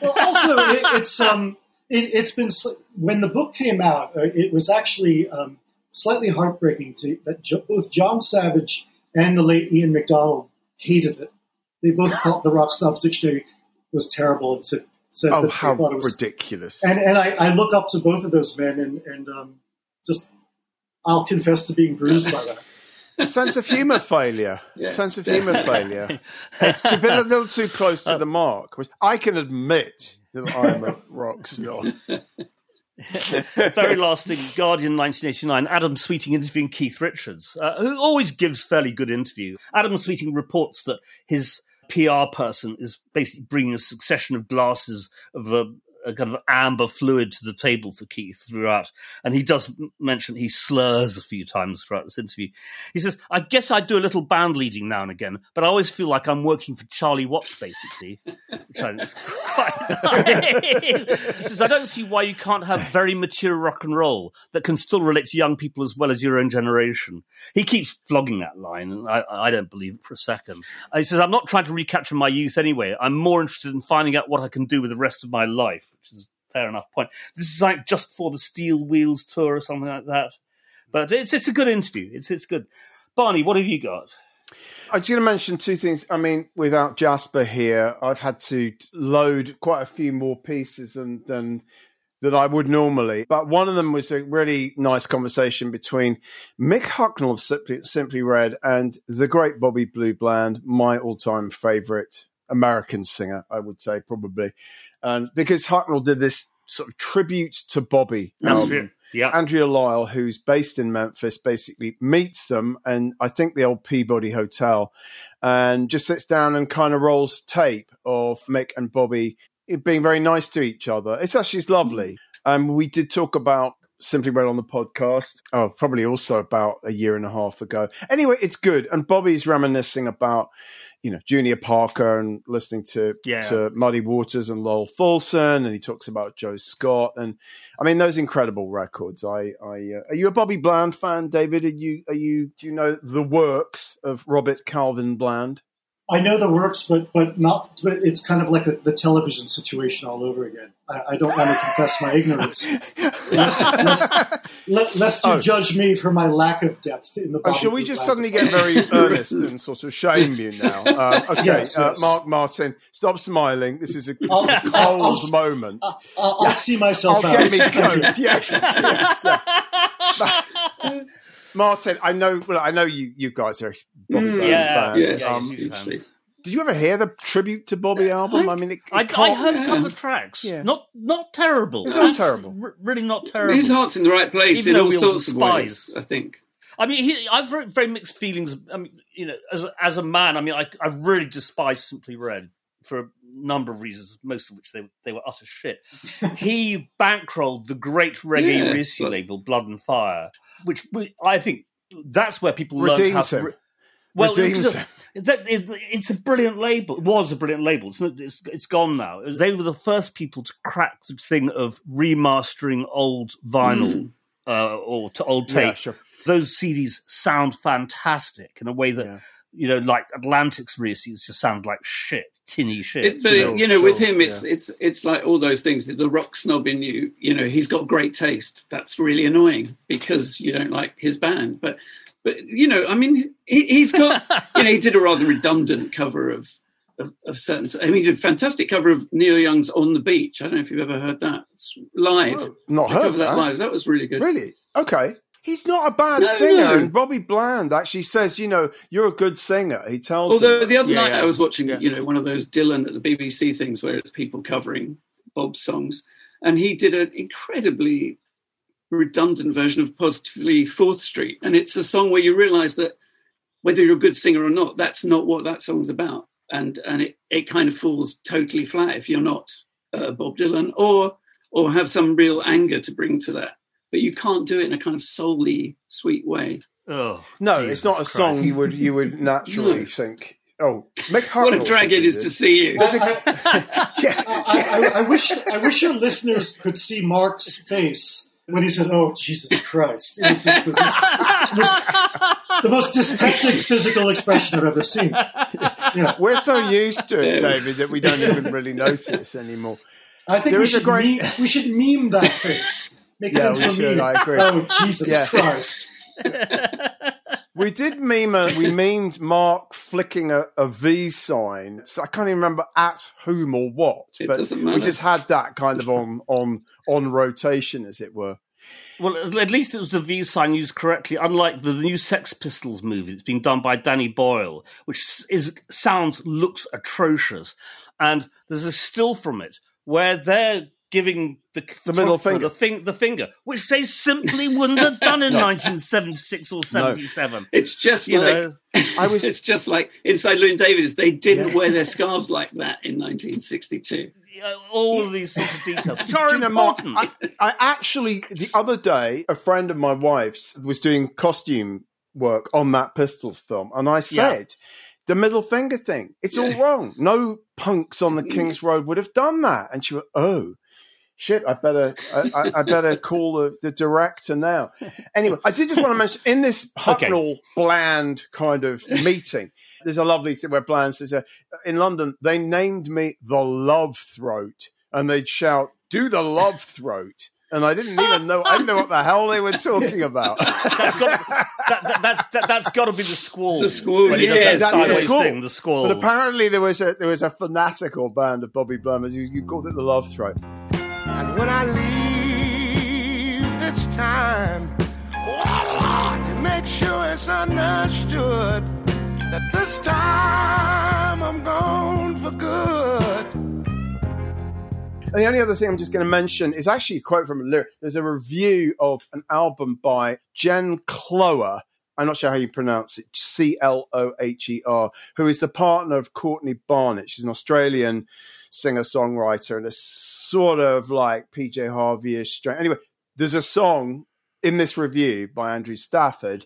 Well, also, it's been, when the book came out, it was actually slightly heartbreaking that both John Savage and the late Ian MacDonald hated it. They both thought the Rock Snob's Dictionary was terrible and said that they thought it was ridiculous. And I look up to both of those men and just, I'll confess to being bruised by that. Sense of humour failure. It's been a little too close to the mark, which I can admit that I'm a rock snob. Very lasting. Guardian 1989, Adam Sweeting interviewing Keith Richards, who always gives fairly good interview. Adam Sweeting reports that his PR person is basically bringing a succession of glasses of a kind of amber fluid to the table for Keith throughout, and he does mention he slurs a few times throughout this interview. He says, I guess I do a little band leading now and again, but I always feel like I'm working for Charlie Watts, basically, which I think is quite nice. He says, I don't see why you can't have very mature rock and roll that can still relate to young people as well as your own generation. He keeps flogging that line, and I don't believe it for a second. He says, I'm not trying to recapture my youth anyway. I'm more interested in finding out what I can do with the rest of my life. Which is a fair enough point. This is like just for the Steel Wheels tour or something like that. But it's a good interview. It's good. Barney, what have you got? I'm just going to mention two things. I mean, without Jasper here, I've had to load quite a few more pieces than that I would normally. But one of them was a really nice conversation between Mick Hucknall of Simply Red and the great Bobby Blue Bland, my all-time favourite American singer, I would say, probably. And because Hucknall did this sort of tribute to Bobby album, Andrea Lyle, who's based in Memphis, basically meets them, and I think the old Peabody Hotel, and just sits down and kind of rolls tape of Mick and Bobby being very nice to each other. It's lovely. And we did talk about Simply Red on the podcast, probably also about a year and a half ago. Anyway, it's good. And Bobby's reminiscing about, you know, Junior Parker and listening to Muddy Waters and Lowell Fulson. And he talks about Joe Scott. And I mean, those incredible records. Are you a Bobby Bland fan, David? Do you know the works of Robert Calvin Bland? I know the works, but not. It's kind of like the television situation all over again. I don't want to confess my ignorance, lest you judge me for my lack of depth in the. Shall we just suddenly get very earnest and sort of shame you now? Okay, yes. Mark Martin, stop smiling. This is a cold moment. I'll see myself out. I'll get me coat. Yes. Martin, I know you guys are Bobby Brown fans. Yes. Fans. Did you ever hear the tribute to Bobby album? I heard a couple of tracks. Yeah. Not terrible. It's not terrible. Really not terrible. His heart's in the right place in all sorts of ways, I think. I mean, I've very, very mixed feelings. I mean, you know, as a man, I mean, I really despise Simply Red for a number of reasons, most of which they were utter shit. He bankrolled the great reggae reissue label, Blood and Fire, which I think that's where people learned how to... It's a brilliant label. It was a brilliant label. It's gone now. They were the first people to crack the thing of remastering old vinyl or to old tape. Yeah, sure. Those CDs sound fantastic in a way that... Yeah. You know, like Atlantic's reissues just sound like shit, tinny shit. With him, it's like all those things. The rock snob in you, you know, he's got great taste. That's really annoying because you don't like his band. But you know, I mean, he's got. You know, he did a rather redundant cover of certain. I mean, he did a fantastic cover of Neil Young's "On the Beach." I don't know if you've ever heard that. It's live. Whoa, not heard that live. That was really good. Really? Okay. He's not a bad singer, and Bobby Bland actually says, you know, you're a good singer, he tells Although the other night I was watching, you know, one of those Dylan at the BBC things where it's people covering Bob's songs, and he did an incredibly redundant version of Positively 4th Street, and it's a song where you realise that whether you're a good singer or not, that's not what that song's about, and it kind of falls totally flat if you're not Bob Dylan or have some real anger to bring to that. But you can't do it in a kind of soully, sweet way. Oh no, Jesus, it's not a Christ. Song you would naturally think. Oh, Mick Hartnell, what a drag it is to see you! I wish your listeners could see Mark's face when he said, "Oh Jesus Christ!" It was just the most dyspeptic physical expression I've ever seen. Yeah. We're so used to it, David, that we don't even really notice anymore. I think we should meme that face. I agree. Oh, Jesus Christ. We memed Mark flicking a V sign. So I can't even remember at whom or what. But we just had that kind of on rotation, as it were. Well, at least it was the V sign used correctly, unlike the new Sex Pistols movie that's been done by Danny Boyle, which looks atrocious. And there's a still from it where they're giving the middle finger, the finger, which they simply wouldn't have done in 1976 or 77. It's just it's just like inside Llewyn Davies. They didn't wear their scarves like that in 1962. All of these sorts of details. Martin, I actually the other day, a friend of my wife's was doing costume work on that Pistols film, and I said. The middle finger thing, it's all wrong. No punks on the King's Road would have done that. And she went, oh, shit, I better call the director now. Anyway, I did just want to mention, in this Hucknall Bland kind of meeting, there's a lovely thing where Bland says, in London, they named me the Love Throat, and they'd shout, do the Love Throat. And I didn't even know. I didn't know what the hell they were talking about. That's got to be the squall. The squall. Yeah, the squall. But apparently there was a fanatical band of Bobby Bland. You called it the Love Throat. And when I leave this time, oh Lord, make sure it's understood that this time I'm gone for good. And the only other thing I'm just going to mention is actually a quote from a lyric. There's a review of an album by Jen Cloher. I'm not sure how you pronounce it. Cloher, who is the partner of Courtney Barnett. She's an Australian singer-songwriter and a sort of like PJ Harvey-ish. Anyway, There's a song in this review by Andrew Stafford,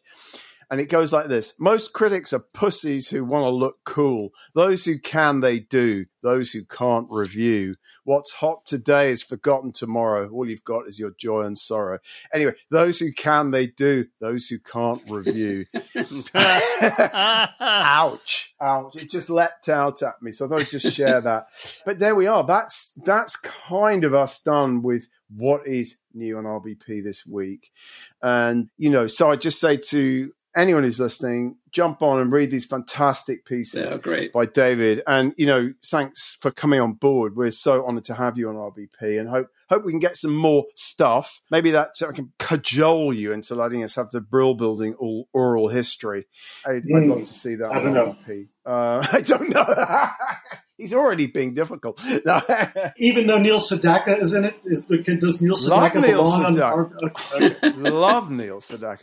and it goes like this. Most critics are pussies who want to look cool. Those who can, they do. Those who can't, review. What's hot today is forgotten tomorrow. All you've got is your joy and sorrow. Anyway, those who can, they do. Those who can't, review. Ouch. Ouch. It just leapt out at me. So I thought I'd just share that. But there we are. That's kind of us done with what is new on RBP this week. And, you know, so I just say to anyone who's listening, jump on and read these fantastic pieces by David. And, you know, thanks for coming on board. We're so honored to have you on RBP, and hope we can get some more stuff. Maybe that's, I can cajole you into letting us have the Brill Building oral history. I'd love to see that on RBP. I don't know. He's already being difficult. No. Even though Neil Sedaka is in it, does Neil Sedaka belong on our... Okay. Love Neil Sedaka.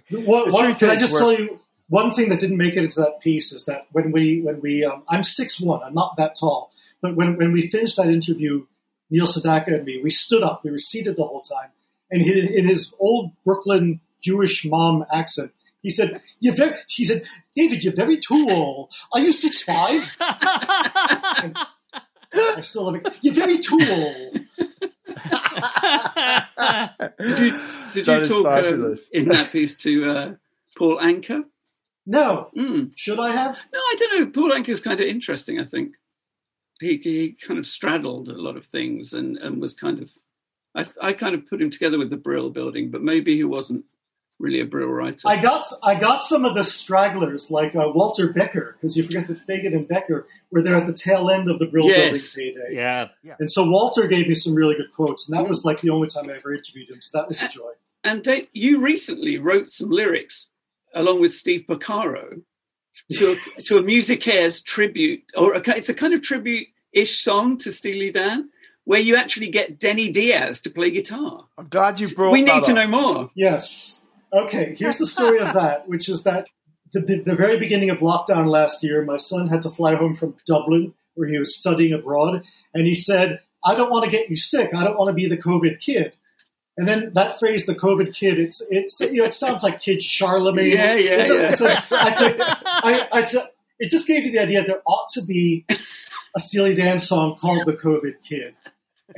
Tell you one thing that didn't make it into that piece is that when we I'm 6'1", I'm not that tall, but when we finished that interview, Neil Sedaka and me, we stood up, we were seated the whole time, and in his old Brooklyn Jewish mom accent, he said, he said, David, you're very tall. Are you 6'5"? I still love it. You're very tall. Did you talk in that piece to Paul Anka? No. Mm. Should I have? No, I don't know. Paul Anka's kind of interesting, I think. He kind of straddled a lot of things and was kind of... I kind of put him together with the Brill Building, but maybe he wasn't really a Brill writer. I got some of the stragglers, like Walter Becker, because you forget that Fagan and Becker were there at the tail end of the Brill Building heyday. Yeah. And so Walter gave me some really good quotes, and that was like the only time I ever interviewed him, so that was a joy. And Dave, you recently wrote some lyrics, along with Steve Porcaro, to a Musicaire's tribute, or it's a kind of tribute-ish song to Steely Dan, where you actually get Denny Diaz to play guitar. I'm glad you brought that up. We need to know more. Yes. Okay, here's the story of that, which is that the very beginning of lockdown last year, my son had to fly home from Dublin, where he was studying abroad, and he said, I don't want to get you sick. I don't want to be the COVID kid. And then that phrase, the COVID kid, it sounds like Kid Charlemagne. Yeah. I said, it just gave you the idea there ought to be a Steely Dan song called The COVID Kid.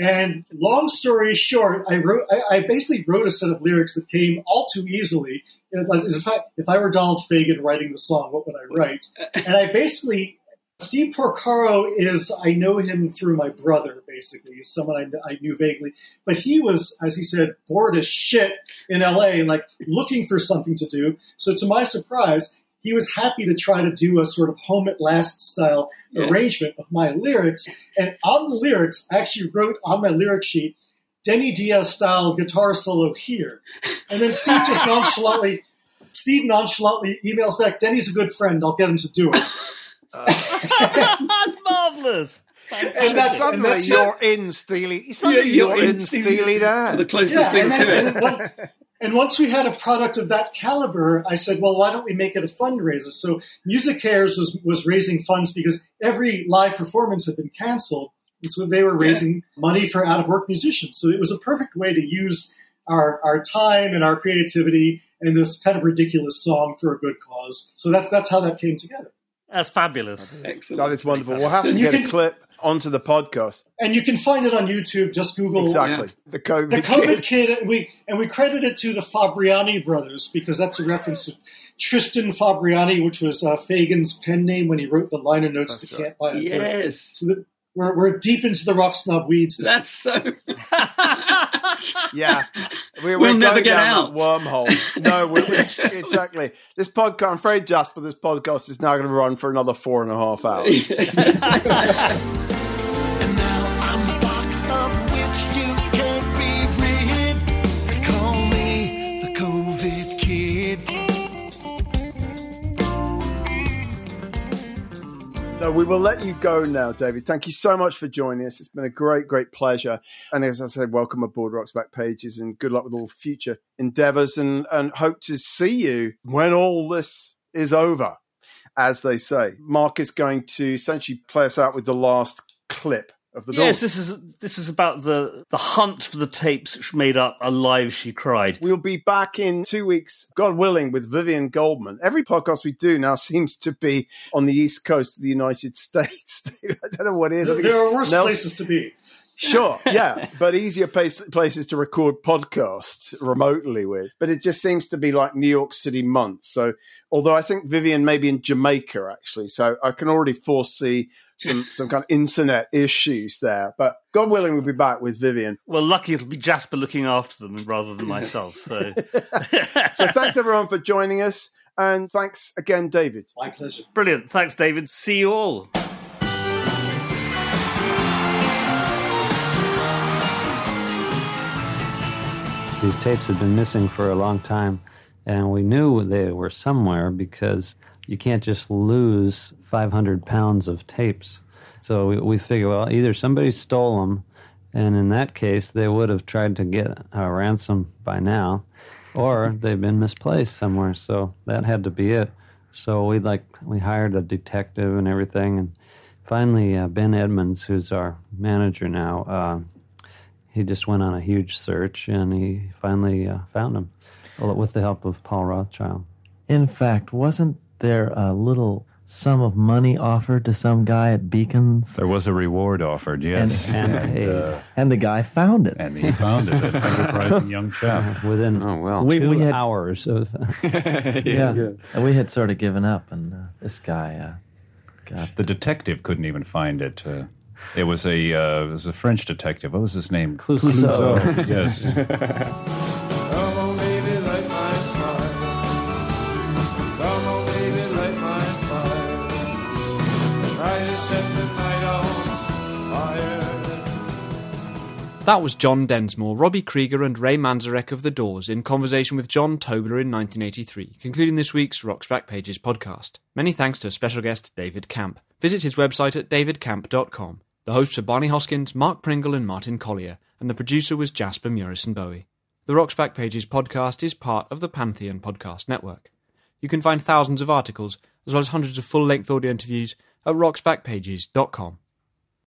And long story short, I basically wrote a set of lyrics that came all too easily. In fact, if I were Donald Fagen writing the song, what would I write? And Steve Porcaro I know him through my brother, basically. He's someone I knew vaguely. But he was, as he said, bored as shit in L.A., like looking for something to do. So to my surprise, he was happy to try to do a sort of Home at Last style arrangement of my lyrics. And on the lyrics, I actually wrote on my lyric sheet, Denny Diaz style guitar solo here. And then Steve just nonchalantly emails back, Denny's a good friend. I'll get him to do it. That's marvelous. And that's suddenly you're in Steely. Suddenly you're in Steely Dan. The closest thing to it. And once we had a product of that caliber, I said, well, why don't we make it a fundraiser? So Musicaires was raising funds because every live performance had been canceled. And so they were raising money for out-of-work musicians. So it was a perfect way to use our time and our creativity and this kind of ridiculous song for a good cause. So that's how that came together. That's fabulous. Excellent. That is wonderful. We'll have to get a clip onto the podcast, and you can find it on YouTube. Just Google the COVID Kid, and we credit it to the Fabriani brothers because that's a reference to Tristan Fabriani, which was Fagen's pen name when he wrote the liner notes to Can't Buy a Thing. Yes, so we're deep into the rock snob weeds. That's so. Yeah, we'll never get out. Wormhole. No, exactly. This podcast, I'm afraid, Jasper, this podcast is now going to run for another 4.5 hours. And now I'm the box of which you can't be rid. They call me the COVID Kid. No, we will let you go now, David. Thank you so much for joining us. It's been a great, great pleasure. And as I said, welcome aboard Rock's Back Pages, and good luck with all future endeavors, and hope to see you when all this is over, as they say. Mark is going to essentially play us out with the last clip of the Doors. Yes, this is about the hunt for the tapes which made up Alive She Cried. We'll be back in 2 weeks, God willing, with Vivian Goldman. Every podcast we do now seems to be on the east coast of the United States. I don't know what it is. There are worse places to be. Sure, yeah, but easier places to record podcasts remotely with. But it just seems to be like New York City month. So, although I think Vivian may be in Jamaica, actually. So I can already foresee some kind of internet issues there. But God willing, we'll be back with Vivian. Well, lucky it'll be Jasper looking after them rather than myself. So, so thanks, everyone, for joining us. And thanks again, David. My pleasure. Brilliant. Thanks, David. See you all. These tapes had been missing for a long time, and we knew they were somewhere because you can't just lose 500 pounds of tapes. So we figured, well, either somebody stole them, and in that case, they would have tried to get a ransom by now, or they've been misplaced somewhere. So that had to be it. So we hired a detective and everything, and finally Ben Edmonds, who's our manager now, he just went on a huge search, and he finally found him with the help of Paul Rothschild. In fact, wasn't there a little sum of money offered to some guy at Beacons? There was a reward offered, yes. And the guy found it. And he found it, an enterprising young chap. Within 2 hours. Of, yeah. And we had sort of given up, and this guy got... The detective couldn't even find it. It was a French detective. What was his name? Clouseau. Yes. Come on, baby, light my fire. Come on, baby, light my fire. Try to set the night on fire. That was John Densmore, Robbie Krieger, and Ray Manzarek of The Doors in conversation with John Tobler in 1983, concluding this week's Rock's Back Pages podcast. Many thanks to special guest David Camp. Visit his website at davidcamp.com. The hosts are Barney Hoskyns, Mark Pringle, and Martin Collier, and the producer was Jasper Murison-Bowie. The Rock's Back Pages podcast is part of the Pantheon Podcast Network. You can find thousands of articles, as well as hundreds of full-length audio interviews, at rocksbackpages.com.